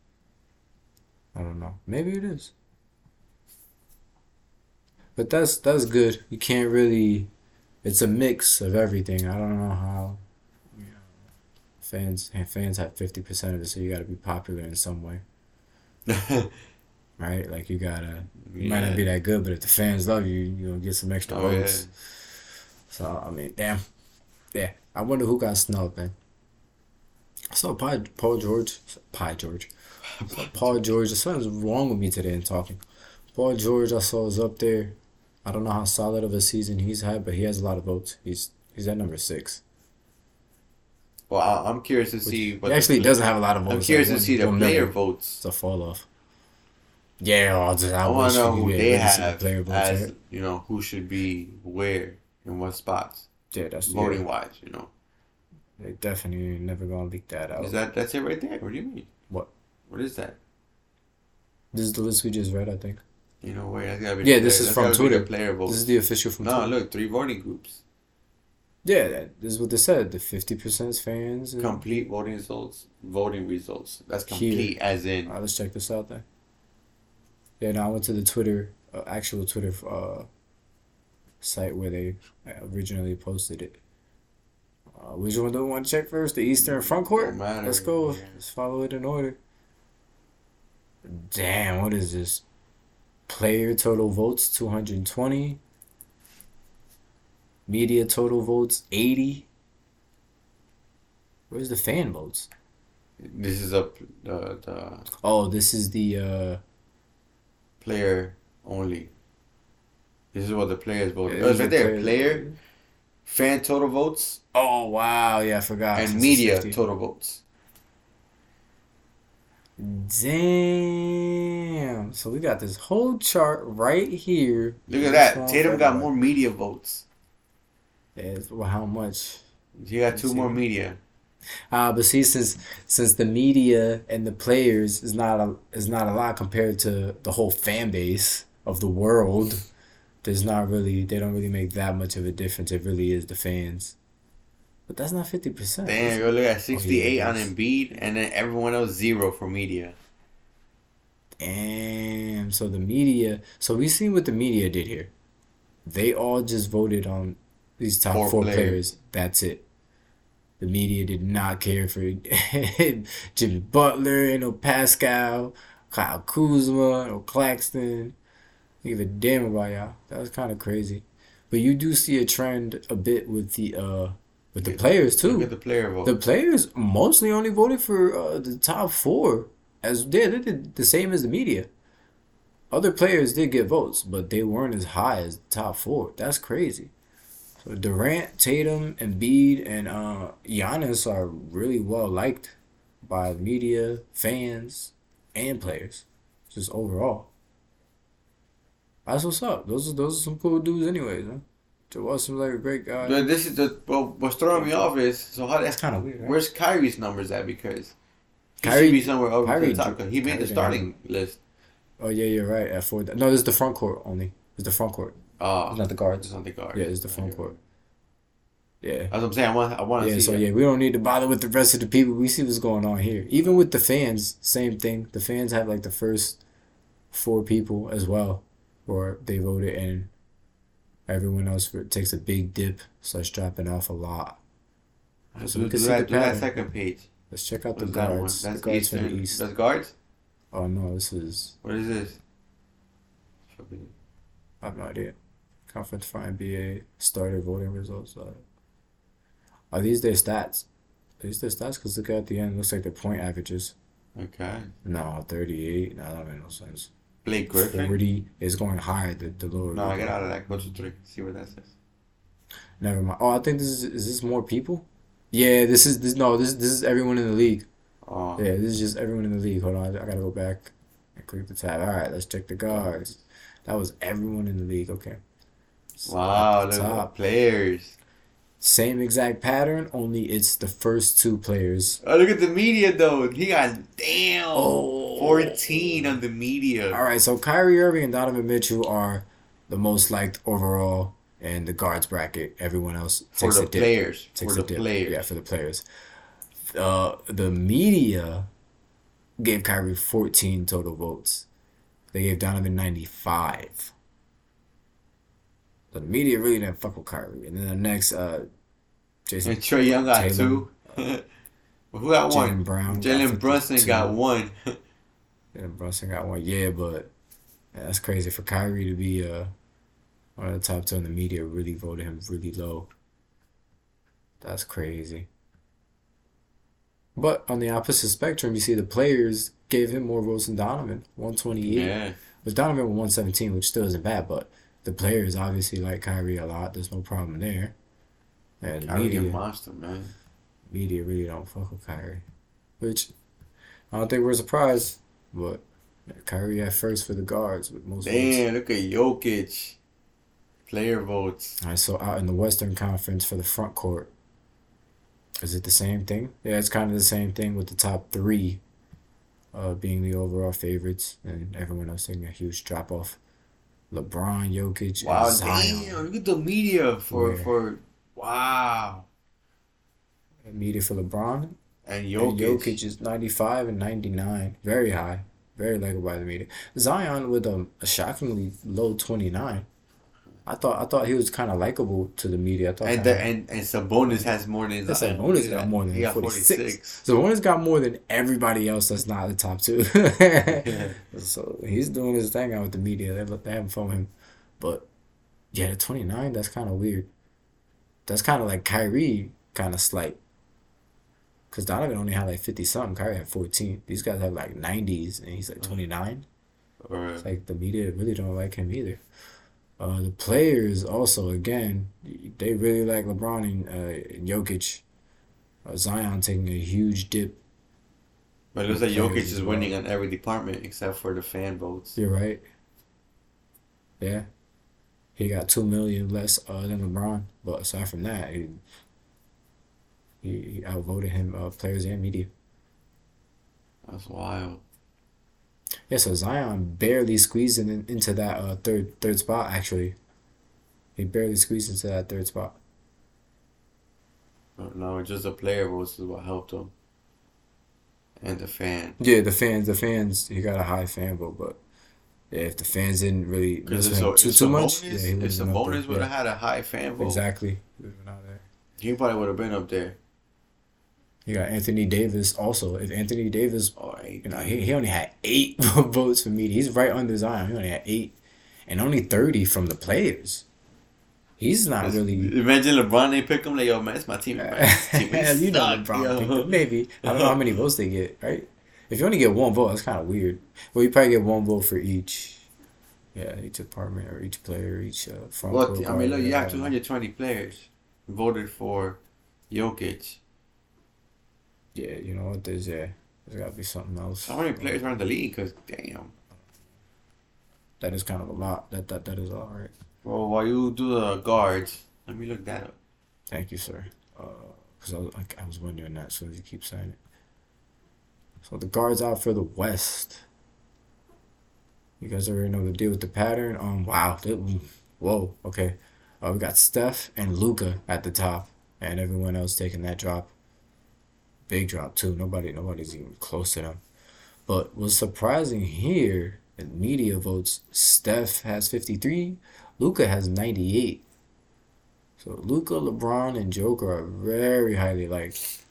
I don't know. Maybe it is. But that's that's good. You can't really... It's a mix of everything. I don't know how... Fans fans have fifty percent of it, so you got to be popular in some way. Right? Like, you got to... You yeah. might not be that good, but if the fans love you, you're going to get some extra oh, votes. Yeah. So, I mean, damn. Yeah. I wonder who got snubbed, man. I saw Paul George. Pi George. Paul George. Something's wrong with me today in talking. Paul George, I saw, is up there. I don't know how solid of a season he's had, but he has a lot of votes. He's he's at number six. Well, I'm curious to see. What he actually the, doesn't have a lot of votes. I'm curious so to see the player number. votes. It's a fall off. Yeah, I'll just, I, I want to know who they have the votes, as, right? you know, who should be where in what spots. Yeah, that's voting yeah. wise, you know. They definitely never gonna leak that out. Is that that's it right there? What do you mean? What? What is that? This is the list we just read, I think. You know where that's gotta be. Yeah, this player. is that's from Twitter. This is the official from no, Twitter. No, look, three voting groups. Yeah, that, this is what they said. The fifty percent fans. And complete voting results. Voting results. That's complete, here. as in. All right, let's check this out then. Yeah, now I went to the Twitter, uh, actual Twitter, uh, site where they originally posted it. Uh, which one do we want to check first? The Eastern front court? Matter, Let's go. Man. Let's follow it in order. Damn, what is this? Player total votes, two hundred twenty. Media total votes, eighty. Where's the fan votes? This is up the... the oh, this is the... Uh, player only. This is what the players vote. Yeah, right there. Player... Fan total votes. Oh, wow. Yeah, I forgot. And media total votes. Damn. So we got this whole chart right here. Look at that. Tatum got more media votes. Yeah, well, how much? You got two more media. Uh, but see, since since the media and the players is not a, is not a lot compared to the whole fan base of the world... There's not really, they don't really make that much of a difference. It really is the fans. But that's not fifty percent. Damn, yo, look at sixty-eight oh, yeah, on Embiid, and then everyone else zero for media. Damn, so the media, so we seen what the media did here. They all just voted on these top four, four players. players. That's it. The media did not care for Jimmy Butler, no Pascal, Kyle Kuzma, no Claxton. Give a damn about y'all. That was kind of crazy, but you do see a trend a bit with the uh with the yeah, players too. Look at the player vote. The players mostly only voted for uh, the top four, as they did the same as the media. Other players did get votes, but they weren't as high as the top four. That's crazy. So Durant, Tatum, Embiid, and uh, Giannis are really well liked by the media, fans, and players, just overall. That's what's up. Those are those are some cool dudes, anyways. Huh? Joel seems like a great guy. But this is the well, what's throwing me off is so how that's kind of weird. Right? Where's Kyrie's numbers at? Because he Kyrie should be somewhere over Kyrie, the top. He made Kyrie the starting list. Oh yeah, you're right. At four, no, this is the front court only. It's the front court. Oh, it's not the guards. It's not the guards. Yeah, it's the front court. Yeah, that's what I'm saying. I want. I want to yeah, see. Yeah, so that. yeah, we don't need to bother with the rest of the people. We see what's going on here. Even with the fans, same thing. The fans have like the first four people as well, or they voted in. Everyone else takes a big dip, starts dropping off a lot. So we can see that, the that second page. Let's check out what the guards. That That's the guards from the east. That's guards? Oh no, this is... What is this? I have no idea. Conference for N B A starter voting results. Uh, are these their stats? Are these their stats? Because look at the end. It looks like the point averages. Okay. No, thirty-eight. No, that makes no sense. Blake Griffin. forty is going higher, the, the lower. No, I get out of that. Go to three. See what that says. Never mind. Oh, I think this is... Is this more people? Yeah, this is... this. No, this, this is everyone in the league. Oh. Yeah, this is just everyone in the league. Hold on. I, I gotta go back and click the tab. All right, let's check the guards. That was everyone in the league. Okay. So wow, look at the players. Same exact pattern, only it's the first two players. Oh, look at the media, though. He got, damn, oh. fourteen on the media. All right, so Kyrie Irving and Donovan Mitchell are the most liked overall in the guards bracket. Everyone else takes a dip. For the players. For the players. Yeah, for the players. Uh, the media gave Kyrie fourteen total votes. They gave Donovan ninety-five. So the media really didn't fuck with Kyrie. And then the next, uh, Jason Tatum. Young got Taylor, two. Uh, well, who got Jaylen one? Brown Jalen got Brunson two. Got one. Jalen Brunson got one. Yeah, but yeah, that's crazy for Kyrie to be uh, one of the top two in the media. Really voted him really low. That's crazy. But on the opposite spectrum, you see the players gave him more votes than Donovan, one twenty-eight. Yeah. But Donovan with one seventeen, which still isn't bad, but the players obviously like Kyrie a lot. There's no problem there. And Kyrie media, a monster, man. Media really don't fuck with Kyrie, which I don't think we're surprised, but Kyrie at first for the guards with most Damn, votes. Damn, look at Jokic. Player votes. All right, so out in the Western Conference for the front court, is it the same thing? Yeah, it's kind of the same thing with the top three uh, being the overall favorites and everyone else taking a huge drop-off. LeBron, Jokic, wow, and Zion. Damn, look at the media for... Yeah. for Wow. Media for LeBron. And Jokic. And Jokic is ninety-five and ninety-nine. Very high. Very likable by the media. Zion with a, a shockingly low twenty-nine. I thought I thought he was kind of likable to the media. I thought and, the, and and Sabonis has more than Zion. Sabonis got more than he forty-six. Sabonis got more than everybody else that's not the top two. Yeah. So he's doing his thing out with the media. They they haven't phoned him, but yeah, the twenty-nine. That's kind of weird. That's kind of like Kyrie, kind of slight. Cause Donovan only had like fifty something. Kyrie had fourteen. These guys have like nineties, and he's like twenty-nine. All right. It's like the media really don't like him either. Uh, the players also, again, they really like LeBron and, uh, and Jokic. Uh, Zion taking a huge dip. But it looks like Jokic is winning on every department except for the fan votes. You're right. Yeah. He got two million less uh, than LeBron. But aside from that, he, he outvoted him, uh, players and media. That's wild. Yeah, so Zion barely squeezed in, into that uh, third third spot, actually. He barely squeezed into that third spot. No, just the player votes is what helped him. And the fan. Yeah, the fans. The fans, he got a high fan vote, but yeah, if the fans didn't really listen so, too, too much... Yeah, he if Sabonis would have had a high fan vote... Exactly. He probably would have been up there. You got Anthony Davis also. If Anthony Davis, you know, he, he only had eight votes for media. He's right under Zion. He only had eight. And only thirty from the players. He's not That's, really... Imagine LeBron, they pick him like, yo, man, it's my team. Man. It's my team. It's you stuck, know LeBron picked him. Maybe. I don't know how many votes they get, right? If you only get one vote, that's kind of weird. Well, you probably get one vote for each. Yeah, each department or each player, each uh, front well, I mean, look, you have two hundred twenty players voted for Jokic. Yeah, you know what? There's yeah, there's gotta be something else. How many players are in the league? Cause damn, that is kind of a lot. That that that is all right. Well, while you do the guards, let me look that up. Thank you, sir. Uh, cause I was I, I was wondering that. So you keep saying it. So the guards out for the West. You guys already know the deal with the pattern. Um, wow. They, whoa. Okay. Uh, we got Steph and Luka at the top, and everyone else taking that drop. Big drop too. Nobody, nobody's even close to them. But what's surprising here in media votes, Steph has fifty-three, Luka has ninety-eight. So Luka, LeBron, and Joker are very highly liked.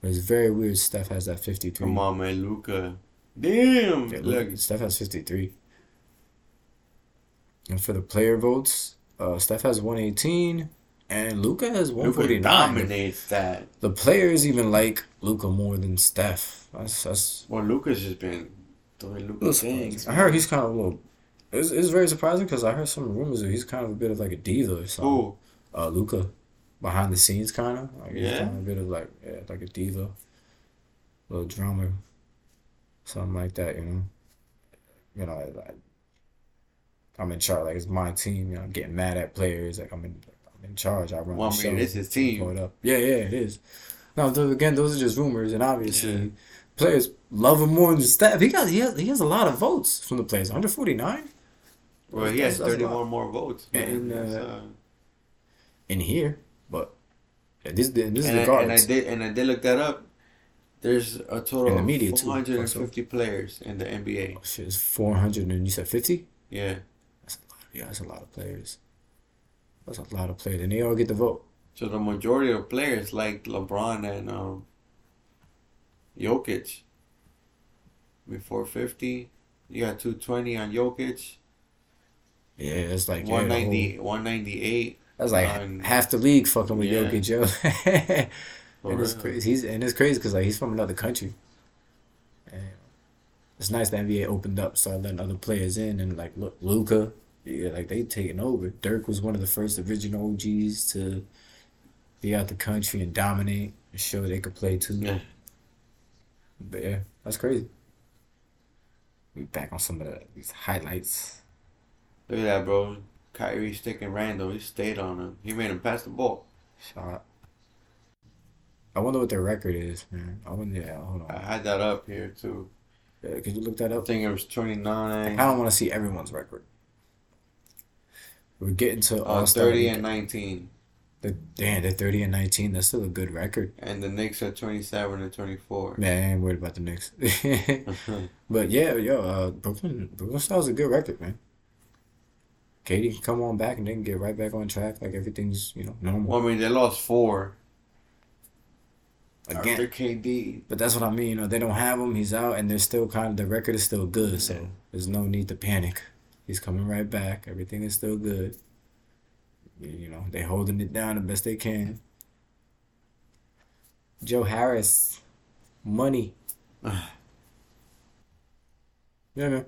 But it's very weird Steph has that fifty-three. Come on, man, Luka. Damn! Yeah, Luka, Steph has fifty-three. And for the player votes, uh, Steph has one eighteen, and Luka has one forty-nine. Luka dominates that. The players even like Luka more than Steph. That's, that's well, Luka's just been doing Luka things. I heard he's kind of a little... It's, it's very surprising because I heard some rumors that he's kind of a bit of like a diva or something. Ooh. Uh, Luka, behind the scenes, kind of like yeah, kind of a bit of like yeah, like a diva, a little drummer, something like that. You know, you know, like, I'm in charge. Like it's my team. You know, I'm getting mad at players. Like I'm in, I'm in charge. I run well, the show. Well, I mean, it's his team. Pull it up. Yeah, yeah, it is. Now, th- again, those are just rumors, and obviously, yeah. players love him more than Steph. He got he has, he has a lot of votes from the players. one forty-nine. Well, he has thirty-one more votes. Man. And. Uh, In here, but this this is the guards. And I did and I did look that up. There's a total of four hundred and fifty players in the N B A. Oh, shit, it's four hundred and you said fifty? Yeah. That's a lot. Yeah, that's a lot of players. That's a lot of players, and they all get the vote. So the majority of players like LeBron and um, Jokic. Before fifty, you got two twenty on Jokic. Yeah, it's like one ninety, yeah, one ninety eight. That's like um, half the league fucking with yeah. Jokic, yo. and right. it's crazy. He's and it's crazy because like he's from another country. And it's nice the N B A opened up, started letting other players in, and like look, Luka, yeah, like they taking over. Dirk was one of the first original O Gs to be out the country and dominate and show they could play too. Yeah. But yeah, that's crazy. We back on some of the, these highlights. Look at that, bro. Kyrie sticking Randall. He stayed on him. He made him pass the ball. Shot. I wonder what their record is, man. I wonder. Yeah, hold on. I had that up here too. Yeah, could you look that up? I think it was twenty-nine. I don't want to see everyone's record. We're getting to uh, thirty and nineteen. The damn, they're thirty and nineteen. That's still a good record. And the Knicks are twenty-seven and twenty-four. Man, I ain't worried about the Knicks. But yeah, yo, uh, Brooklyn, Brooklyn Styles is a good record, man. Katie can come on back and they can get right back on track. Like, everything's, you know, normal. Well, I mean, they lost four. Again. After K D. But that's what I mean. You know, they don't have him. He's out. And they're still kind of, the record is still good. Yeah. So, there's no need to panic. He's coming right back. Everything is still good. You know, they're holding it down the best they can. Joe Harris. Money. yeah, man.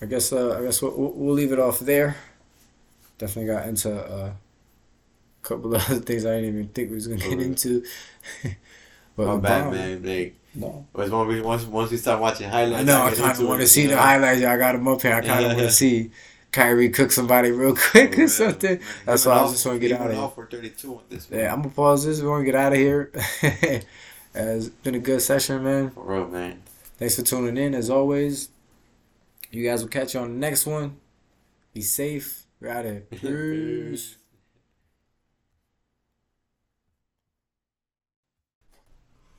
I guess uh, I guess we'll, we'll leave it off there. Definitely got into uh, a couple of other things I didn't even think we was gonna get into. But my bad, man. Like, no. Once once we start watching highlights, no, I, I kind of want to see the highlights. Y'all got them up here. I kind of want to see Kyrie cook somebody real quick oh, or something. Man. That's why I was just want to get out of here. For thirty-two on this one. Yeah, I'm gonna pause this. We want to get out of here. It's been a good session, man. For real, man. Thanks for tuning in, as always. You guys will catch you on the next one. Be safe. We're out of here. Peace.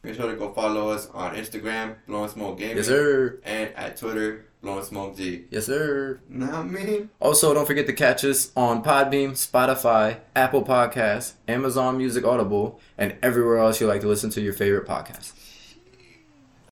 Make sure to go follow us on Instagram, Blowing Smoke Gaming. Yes, sir. And at Twitter, Blowing Smoke G. Yes, sir. Know what I mean? Also, don't forget to catch us on Podbeam, Spotify, Apple Podcasts, Amazon Music Audible, and everywhere else you like to listen to your favorite podcasts.